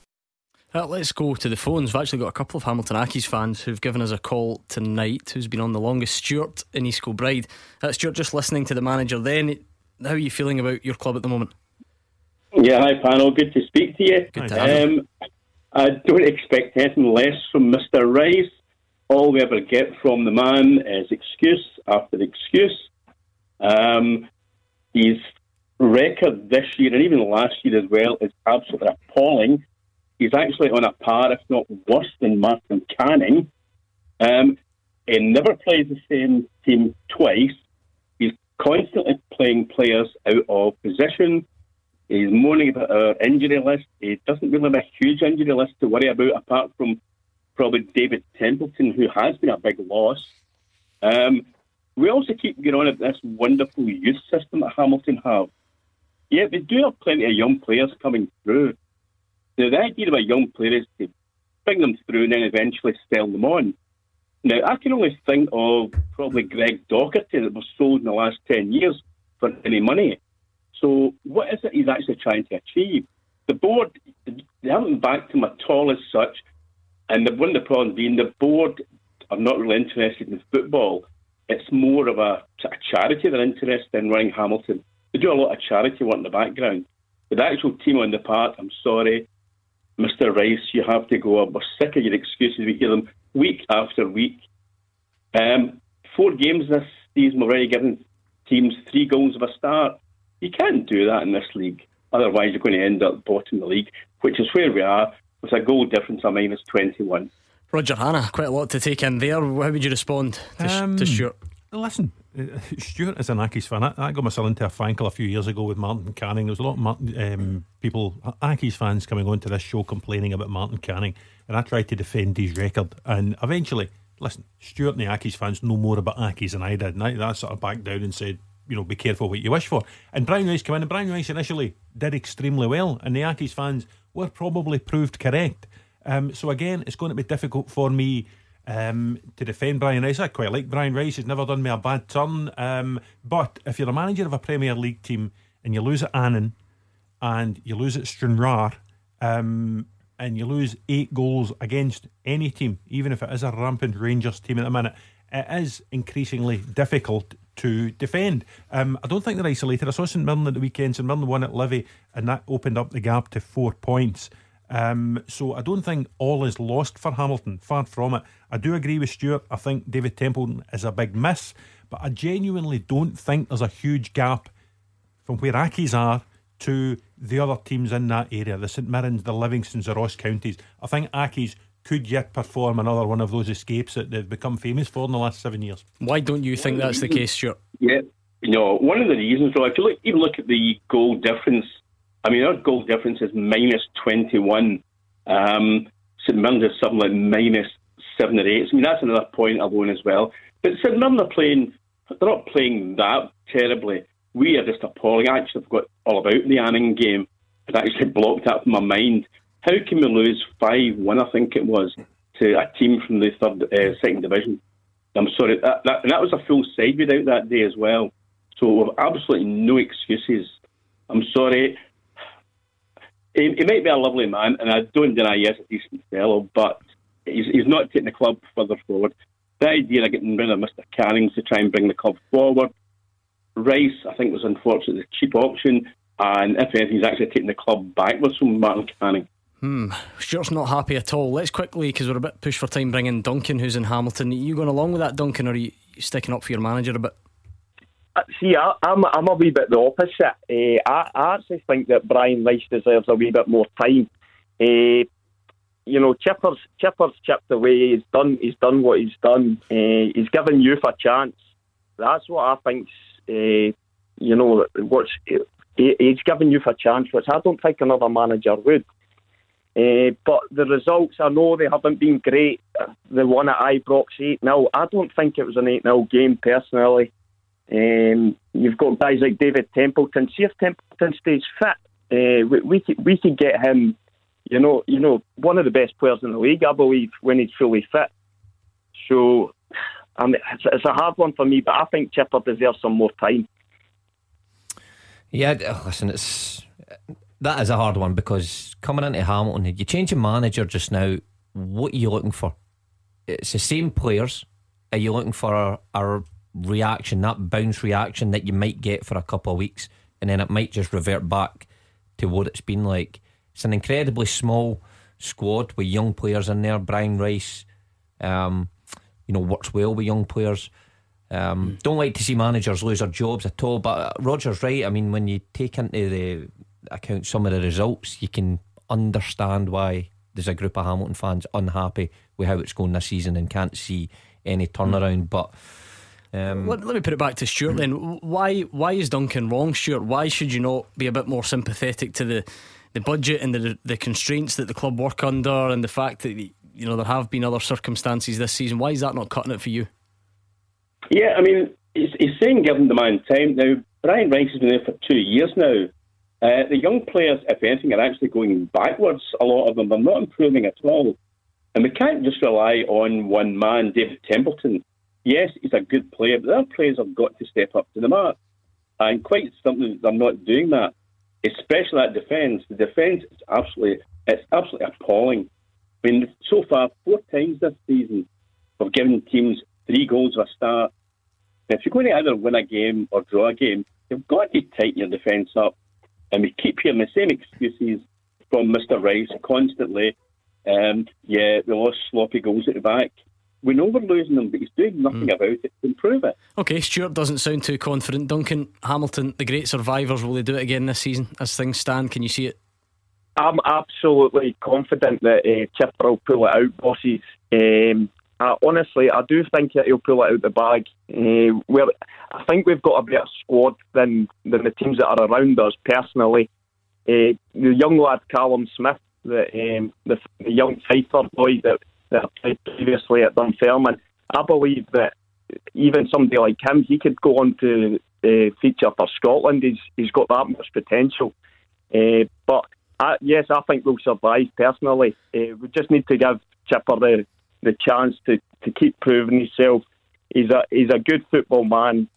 Right, let's go to the phones. We've actually got a couple of Hamilton Accies fans who've given us a call tonight, who's been on the longest. Stuart in East Kilbride. uh, Stuart, just listening to the manager then, how are you feeling about your club at the moment? Yeah, hi panel, good to speak to you. Good to have you. Um, I don't expect anything less from Mister Rice. All we ever get from the man is excuse after excuse. Um, his record this year and even last year as well is absolutely appalling. He's actually on a par, if not worse, than Martin Canning. Um, he never plays the same team twice. He's constantly playing players out of position. He's moaning about our injury list. He doesn't really have a huge injury list to worry about, apart from probably David Templeton, who has been a big loss. Um, we also keep going on at this wonderful youth system that Hamilton have. Yeah, they do have plenty of young players coming through. Now, the idea of a young player is to bring them through and then eventually sell them on. Now, I can only think of probably Greg Docherty that was sold in the last ten years for any money. So what is it he's actually trying to achieve? The board, they haven't backed him at all as such. And the, one of the problems being the board are not really interested in football. It's more of a, a charity they're interested in running Hamilton. They do a lot of charity work in the background. But the actual team on the part, I'm sorry, Mister Rice, you have to go up. We're sick of your excuses. We hear them week after week. Um, four games this season, we're already giving teams three goals of a start. You can't do that in this league. Otherwise, you're going to end up bottom of the league, which is where we are, with a goal difference of minus twenty-one. Roger Hannah, quite a lot to take in there. How would you respond to, um, to Stuart? Listen, Stuart is an Accies fan. I, I got myself into a fan club a few years ago with Martin Canning. There was a lot of Martin, um, people, Accies fans, coming on to this show complaining about Martin Canning, and I tried to defend his record. And eventually, listen, Stuart and the Accies fans know more about Accies than I did, and I, I sort of backed down and said, you know, be careful what you wish for. And Brian Rice came in, and Brian Rice initially did extremely well, and the Accies fans were probably proved correct. Um, so again, it's going to be difficult for me um, to defend Brian Rice. I quite like Brian Rice; he's never done me a bad turn. Um, but if you're a manager of a Premier League team and you lose at Annan, and you lose at Stranraer, um, and you lose eight goals against any team, even if it is a rampant Rangers team at the minute, it is increasingly difficult to defend. um, I don't think they're isolated. I saw St Mirren at the weekend. St Mirren won at Livy, and that opened up the gap to four points. um, So I don't think all is lost for Hamilton. Far from it. I do agree with Stuart. I think David Templeton is a big miss, but I genuinely don't think there's a huge gap from where Accies are to the other teams in that area, the St Mirrens, the Livingstons, the Ross Counties. I think Accies could yet perform another one of those escapes that they've become famous for in the last seven years. Why don't you think that's the case, Stuart? Yeah, no, one of the reasons, though, if you look, even look at the goal difference, I mean, our goal difference is minus twenty-one. Um, St Mirren is something like minus seven or eight. I mean, that's another point alone as well. But St Mirren are playing, they're not playing that terribly. We are just appalling. I actually forgot all about the Annan game. It actually blocked that from my mind. How can we lose five one, I think it was, to a team from the third, uh, second division? I'm sorry, that, that, and that was a full side without that day as well. So we've absolutely no excuses. I'm sorry. He, he might be a lovely man, and I don't deny he is a decent fellow, but he's, he's not taking the club further forward. The idea of getting rid of Mister Cannings to try and bring the club forward. Rice, I think, was unfortunately the cheap option, and if anything, he's actually taking the club backwards from Martin Canning. Hmm, Stuart's not happy at all. Let's quickly, because we're a bit pushed for time, bring in Duncan, who's in Hamilton. Are you going along with that, Duncan, or are you sticking up for your manager a bit? Uh, see, I, I'm I'm a wee bit the opposite. Uh, I, I actually think that Brian Rice deserves a wee bit more time. Uh, you know, Chipper's Chipper's chipped away. He's done. He's done what he's done. Uh, he's given youth a chance. That's what I think's. Uh, you know, what's he, he's given youth a chance, which I don't think another manager would. Uh, but the results, I know they haven't been great. They won at Ibrox eight nil. I don't think it was an eight nil game, personally. Um, you've got guys like David Templeton. See if Templeton stays fit. Uh, we, we, could, we could get him, you know, you know, one of the best players in the league, I believe, when he's fully fit. So, I mean, it's, it's a hard one for me, but I think Chipper deserves some more time. Yeah, listen, it's... that is a hard one, because coming into Hamilton, you change your manager just now, what are you looking for? It's the same players. Are you looking for a, a reaction, that bounce reaction that you might get for a couple of weeks, and then it might just revert back to what it's been like? It's an incredibly small squad with young players in there. Brian Rice um, you know, works well with young players. Um, don't like to see managers lose their jobs at all, but Roger's right. I mean, when you take into the account some of the results, you can understand why there's a group of Hamilton fans unhappy with how it's going this season and can't see any turnaround. But um, let, let me put it back to Stuart then. Why why is Duncan wrong, Stuart? Why should you not be a bit more sympathetic to the, the budget and the the constraints that the club work under, and the fact that, you know, there have been other circumstances this season? Why is that not cutting it for you? Yeah, I mean, he's, he's saying give him the man time. Now, Brian Rice has been there for two years now. Uh, the young players, if anything, are actually going backwards. A lot of them, they're not improving at all. And we can't just rely on one man, David Templeton. Yes, he's a good player, but their players have got to step up to the mark. And quite something, they're not doing that, especially that defence. The defence is absolutely, it's absolutely appalling. I mean, so far, four times this season, we've given teams three goals or a start. If you're going to either win a game or draw a game, you've got to tighten your defence up. And we keep hearing the same excuses from Mister Rice constantly. Um, yeah, we lost sloppy goals at the back. We know we're losing them, but he's doing nothing mm. about it to improve it. Okay, Stuart doesn't sound too confident. Duncan, Hamilton, the great survivors, will they do it again this season? As things stand, can you see it? I'm absolutely confident that uh, Chipper will pull it out, bosses. Um Uh, honestly, I do think he'll pull it out the bag. Uh, where I think we've got a better squad than, than the teams that are around us, personally. Uh, the young lad, Callum Smith, the, um, the, the young fighter boy that, that played previously at Dunfermline, I believe that even somebody like him, he could go on to uh, feature for Scotland. He's, he's got that much potential. Uh, but, I, yes, I think we'll survive, personally. Uh, we just need to give Chipper the... the chance to, to keep proving himself. He's a he's a good football man.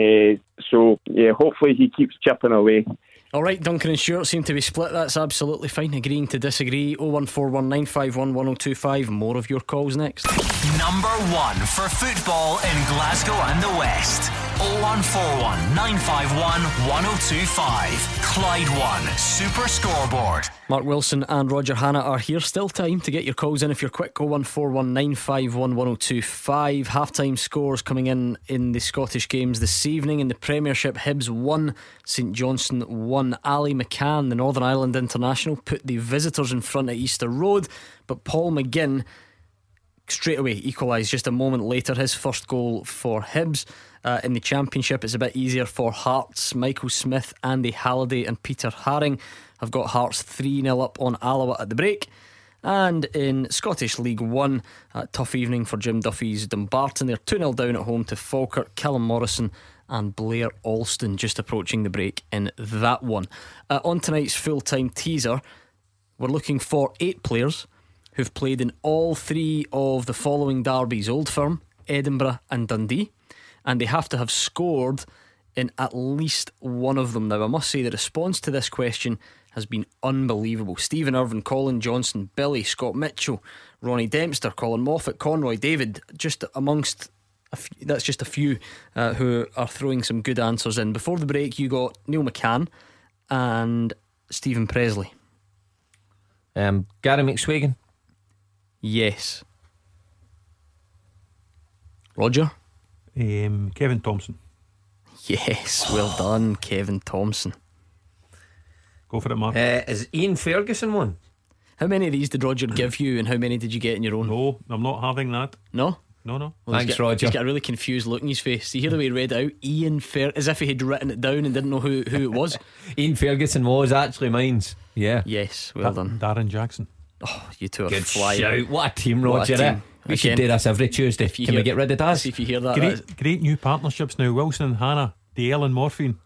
Uh, so, yeah, hopefully he keeps chipping away. All right, Duncan and Stuart seem to be split. That's absolutely fine. Agreeing to disagree. oh one four one nine five one one oh two five. More of your calls next. Number one for football in Glasgow and the West. oh one four one nine five one one oh two five. Clyde One Super Scoreboard. Mark Wilson and Roger Hannah are here. Still time to get your calls in if you're quick. oh one four one nine five one one oh two five. Half-time scores coming in in the Scottish games this evening. In the Premiership, Hibs one, St Johnstone one. Ali McCann, the Northern Ireland international, put the visitors in front at Easter Road, but Paul McGinn straight away equalised just a moment later, his first goal for Hibs. Uh, in the Championship, it's a bit easier for Hearts. Michael Smith, Andy Halliday and Peter Haring have got Hearts three nil up on Alloa at the break. And in Scottish League One, a tough evening for Jim Duffy's Dumbarton. They're two nil down at home to Falkirk. Callum Morrison and Blair Alston just approaching the break in that one. uh, On tonight's full-time teaser, we're looking for eight players who've played in all three of the following derbies: Old Firm, Edinburgh and Dundee. And they have to have scored in at least one of them. Now, I must say the response to this question has been unbelievable. Stephen Irvine, Colin Johnson, Billy, Scott Mitchell, Ronnie Dempster, Colin Moffat, Conroy, David, just amongst a few, that's just a few uh, who are throwing some good answers in. Before the break, you got Neil McCann and Stephen Presley. um, Gary McSwagan. Yes. Roger. Um, Kevin Thompson. Yes, well done, Kevin Thompson. Go for it, Mark. Uh, is Ian Ferguson one? How many of these did Roger give you, and how many did you get in your own? No, I'm not having that. No? No, no. Well, thanks, he's got, Roger. He's got a really confused look in his face. You hear the way he read out Ian Ferguson, as if he had written it down and didn't know who, who it was. Ian Ferguson was actually mine's. Yeah. Yes, well da- done. Darren Jackson. Oh, you two are good flying. Shout. What a team, Roger. What a team. We Again, should do this every Tuesday. Can hear, we get rid of that? If you hear that, great, great new partnerships now. Wilson and Hannah, the Ellen Morphine.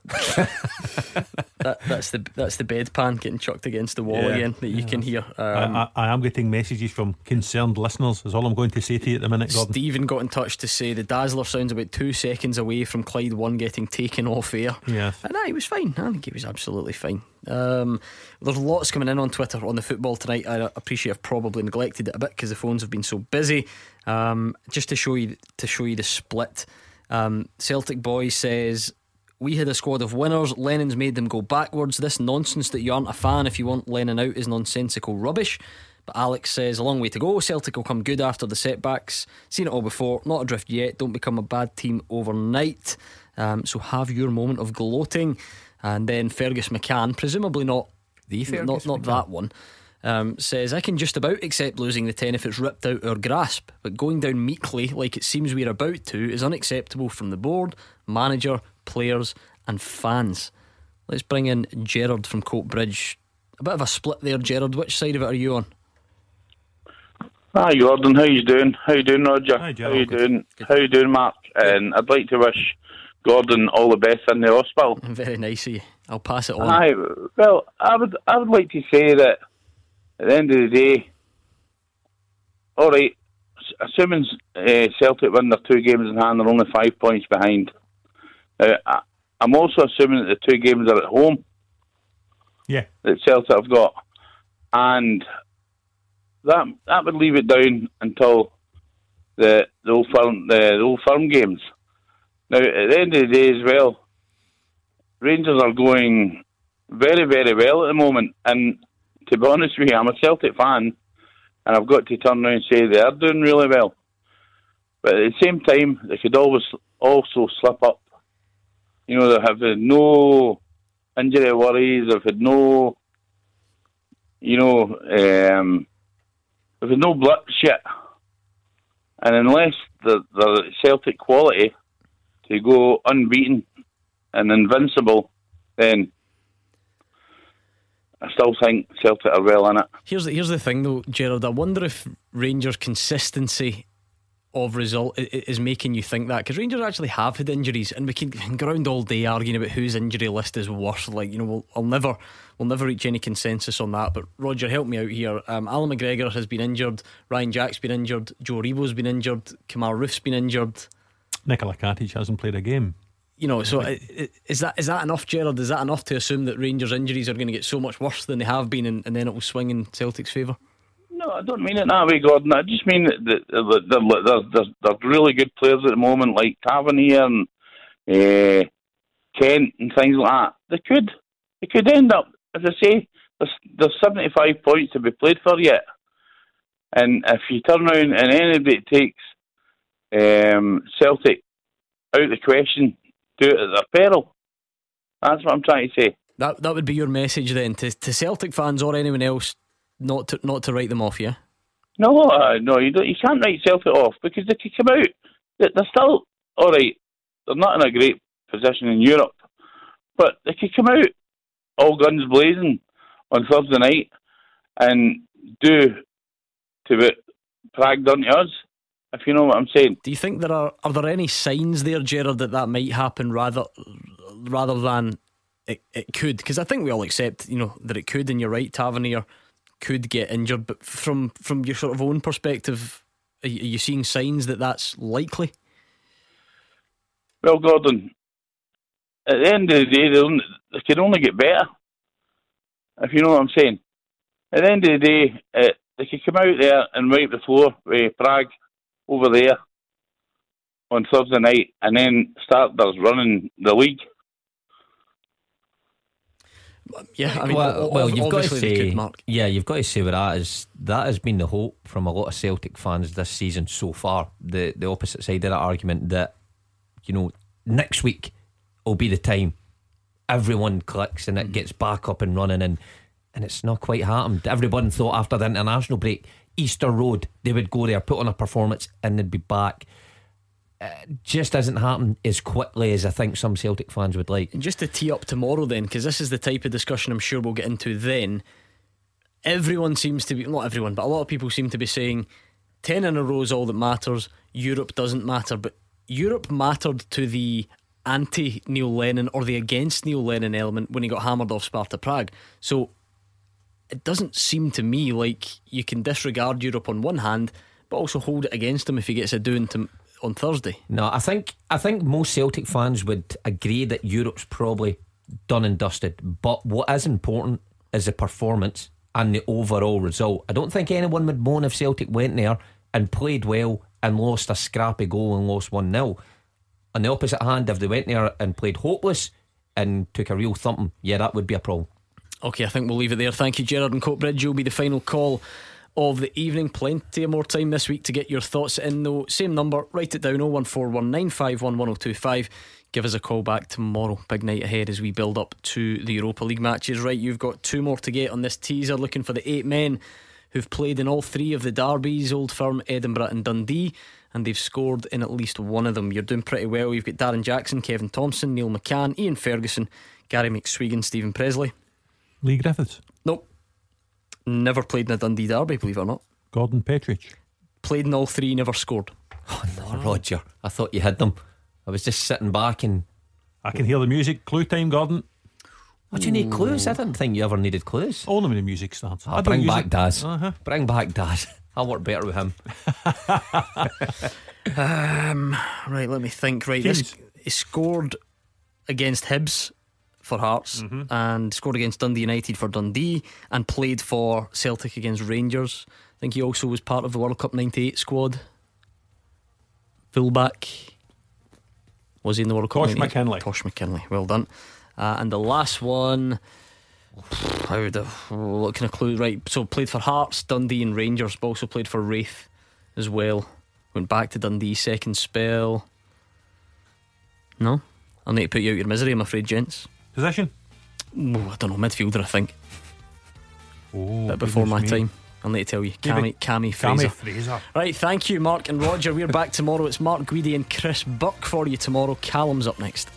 that, that's the that's the bedpan getting chucked against the wall yeah. again that you yeah. can hear. Um, I, I, I am getting messages from concerned listeners, is all I'm going to say to you at the minute, Gordon. Stephen got in touch to say the Dazzler sounds about two seconds away from Clyde One getting taken off air. Yeah, and no, he was fine. I think he was absolutely fine. Um, there's lots coming in on Twitter on the football tonight. I appreciate I've probably neglected it a bit because the phones have been so busy. Um, just to show you to show you the split. Um, Celtic Boy says, we had a squad of winners, Lennon's made them go backwards. This nonsense that you aren't a fan if you want Lennon out is nonsensical rubbish. But Alex says, a long way to go, Celtic will come good after the setbacks, seen it all before, not adrift yet, don't become a bad team overnight. um, So have your moment of gloating. And then Fergus McCann, presumably not the Fergus Not, not that one, Um, says, I can just about accept losing the ten if it's ripped out our grasp, but going down meekly like it seems we're about to is unacceptable from the board, manager, players and fans. Let's bring in Gerard from Coatbridge. A bit of a split there, Gerard. Which side of it are you on? Hi Gordon, how you doing? How you doing, Roger? Hi, Gerard. How you Good. doing? Good. How you doing, Mark? Good. And I'd like to wish Gordon all the best in the hospital. Very nice of you. I'll pass it on. Hi. Well, I would, I would like to say that at the end of the day, all right, assuming uh, Celtic win their two games in hand, they're only five points behind. Uh, I, I'm also assuming that the two games are at home. Yeah, that Celtic have got, and that that would leave it down until the the Old Firm the, the Old Firm games. Now, at the end of the day, as well, Rangers are going very, very well at the moment, and to be honest with you, I'm a Celtic fan and I've got to turn around and say they are doing really well. But at the same time, they could always also slip up. You know, they have had no injury worries, they've had no, you know, um, they've had no blood shit. And unless they're, they're Celtic quality to go unbeaten and invincible, then I still think Celtic are well in it. Here's the, here's the thing though, Gerard. I wonder if Rangers' consistency of result is making you think that, because Rangers actually have had injuries, and we can ground all day arguing about whose injury list is worse. Like, you know, we'll, I'll never We'll never reach any consensus on that. But Roger, help me out here. um, Alan McGregor has been injured, Ryan Jack's been injured, Joe Rebo's been injured, Kamar Roof's been injured, Nicola Katic hasn't played a game. You know, so is that is that enough, Gerard? Is that enough to assume that Rangers' injuries are going to get so much worse than they have been, and, and then it will swing in Celtic's favour? No, I don't mean it that way, Gordon. I just mean that they're, they're, they're really good players at the moment, like Tavernier and uh, Kent and things like that. They could, they could end up, as I say, there's, there's seventy-five points to be played for yet. And if you turn around and anybody takes um, Celtic out of the question, do it at their peril. That's what I'm trying to say. That that would be your message then to, to Celtic fans or anyone else, not to not to write them off, yeah? No, uh, no, you don't. You can't write Celtic off because they could come out. They're still all right. They're not in a great position in Europe, but they could come out all guns blazing on Thursday night and do to what Prague done to us, if you know what I'm saying. Do you think there are are there any signs there, Gerard, that that might happen rather rather than it, it could? Because I think we all accept, you know, that it could, and you're right, Tavernier could get injured. But from from your sort of own perspective, are you, are you seeing signs that that's likely? Well, Gordon, at the end of the day, they, only, they can only get better, if you know what I'm saying. At the end of the day, uh, they could come out there and wipe the floor with Prague over there on Thursday night, and then start there's running the league. Yeah, I mean, well, well you've got to say, Mark. Yeah, you've got to say where that is. That has been the hope from a lot of Celtic fans this season so far. The the opposite side of that argument, that, you know, next week will be the time everyone clicks and it gets back up and running, and and it's not quite happened. Everyone thought after the international break, Easter Road, they would go there, put on a performance and they'd be back. It just hasn't happened as quickly as I think some Celtic fans would like. And just to tee up tomorrow then, because this is the type of discussion I'm sure we'll get into then, everyone seems to be, not everyone, but a lot of people seem to be saying ten in a row is all that matters, Europe doesn't matter. But Europe mattered to the anti-Neil Lennon or the against Neil Lennon element when he got hammered off Sparta Prague. So it doesn't seem to me like you can disregard Europe on one hand but also hold it against him if he gets a doing to, on Thursday. No, I think I think most Celtic fans would agree that Europe's probably done and dusted, but what is important is the performance and the overall result. I don't think anyone would moan if Celtic went there and played well and lost a scrappy goal and lost one nil. On the opposite hand, if they went there and played hopeless and took a real thumping, yeah, that would be a problem. OK, I think we'll leave it there. Thank you, Gerard and Coatbridge. You'll be the final call of the evening. Plenty more time this week to get your thoughts in though. Same number, write it down, oh one four one nine five one one oh two five. Give us a call back tomorrow. Big night ahead as we build up to the Europa League matches. Right, you've got two more to get on this teaser, looking for the eight men who've played in all three of the derbies, Old Firm, Edinburgh and Dundee, and they've scored in at least one of them. You're doing pretty well. You've got Darren Jackson, Kevin Thompson, Neil McCann, Ian Ferguson, Gary McSweegan, Stephen Presley. Lee Griffiths? Nope. Never played in a Dundee derby, believe it or not. Gordon Petrich? Played in all three, never scored. Oh no, Roger, I thought you had them. I was just sitting back and I can hear the music. Clue time, Gordon. What do you need clues? I didn't think you ever needed clues. Only when the music starts. Oh, bring music. back Daz uh-huh. Bring back Daz. I'll work better with him. um, Right, let me think. Right, this, he scored against Hibs for Hearts, mm-hmm. and scored against Dundee United for Dundee, and played for Celtic against Rangers. I think he also was part of the World Cup ninety-eight squad. Fullback. Was he in the World Cup? Tosh McKinley. Tosh McKinley, well done. Uh, and the last one, I would have, what can I clue? Right, so played for Hearts, Dundee and Rangers, but also played for Wraith as well. Went back to Dundee, second spell. No, I'll need to put you out your misery, I'm afraid, gents. Position? Oh, I don't know, midfielder I think. Oh, bit before my me. time, I'll need to tell you. Cammy, Cammy Fraser. Cammy Fraser. Right, thank you Mark and Roger. We're back tomorrow. It's Mark Guidi and Chris Buck for you tomorrow. Callum's up next.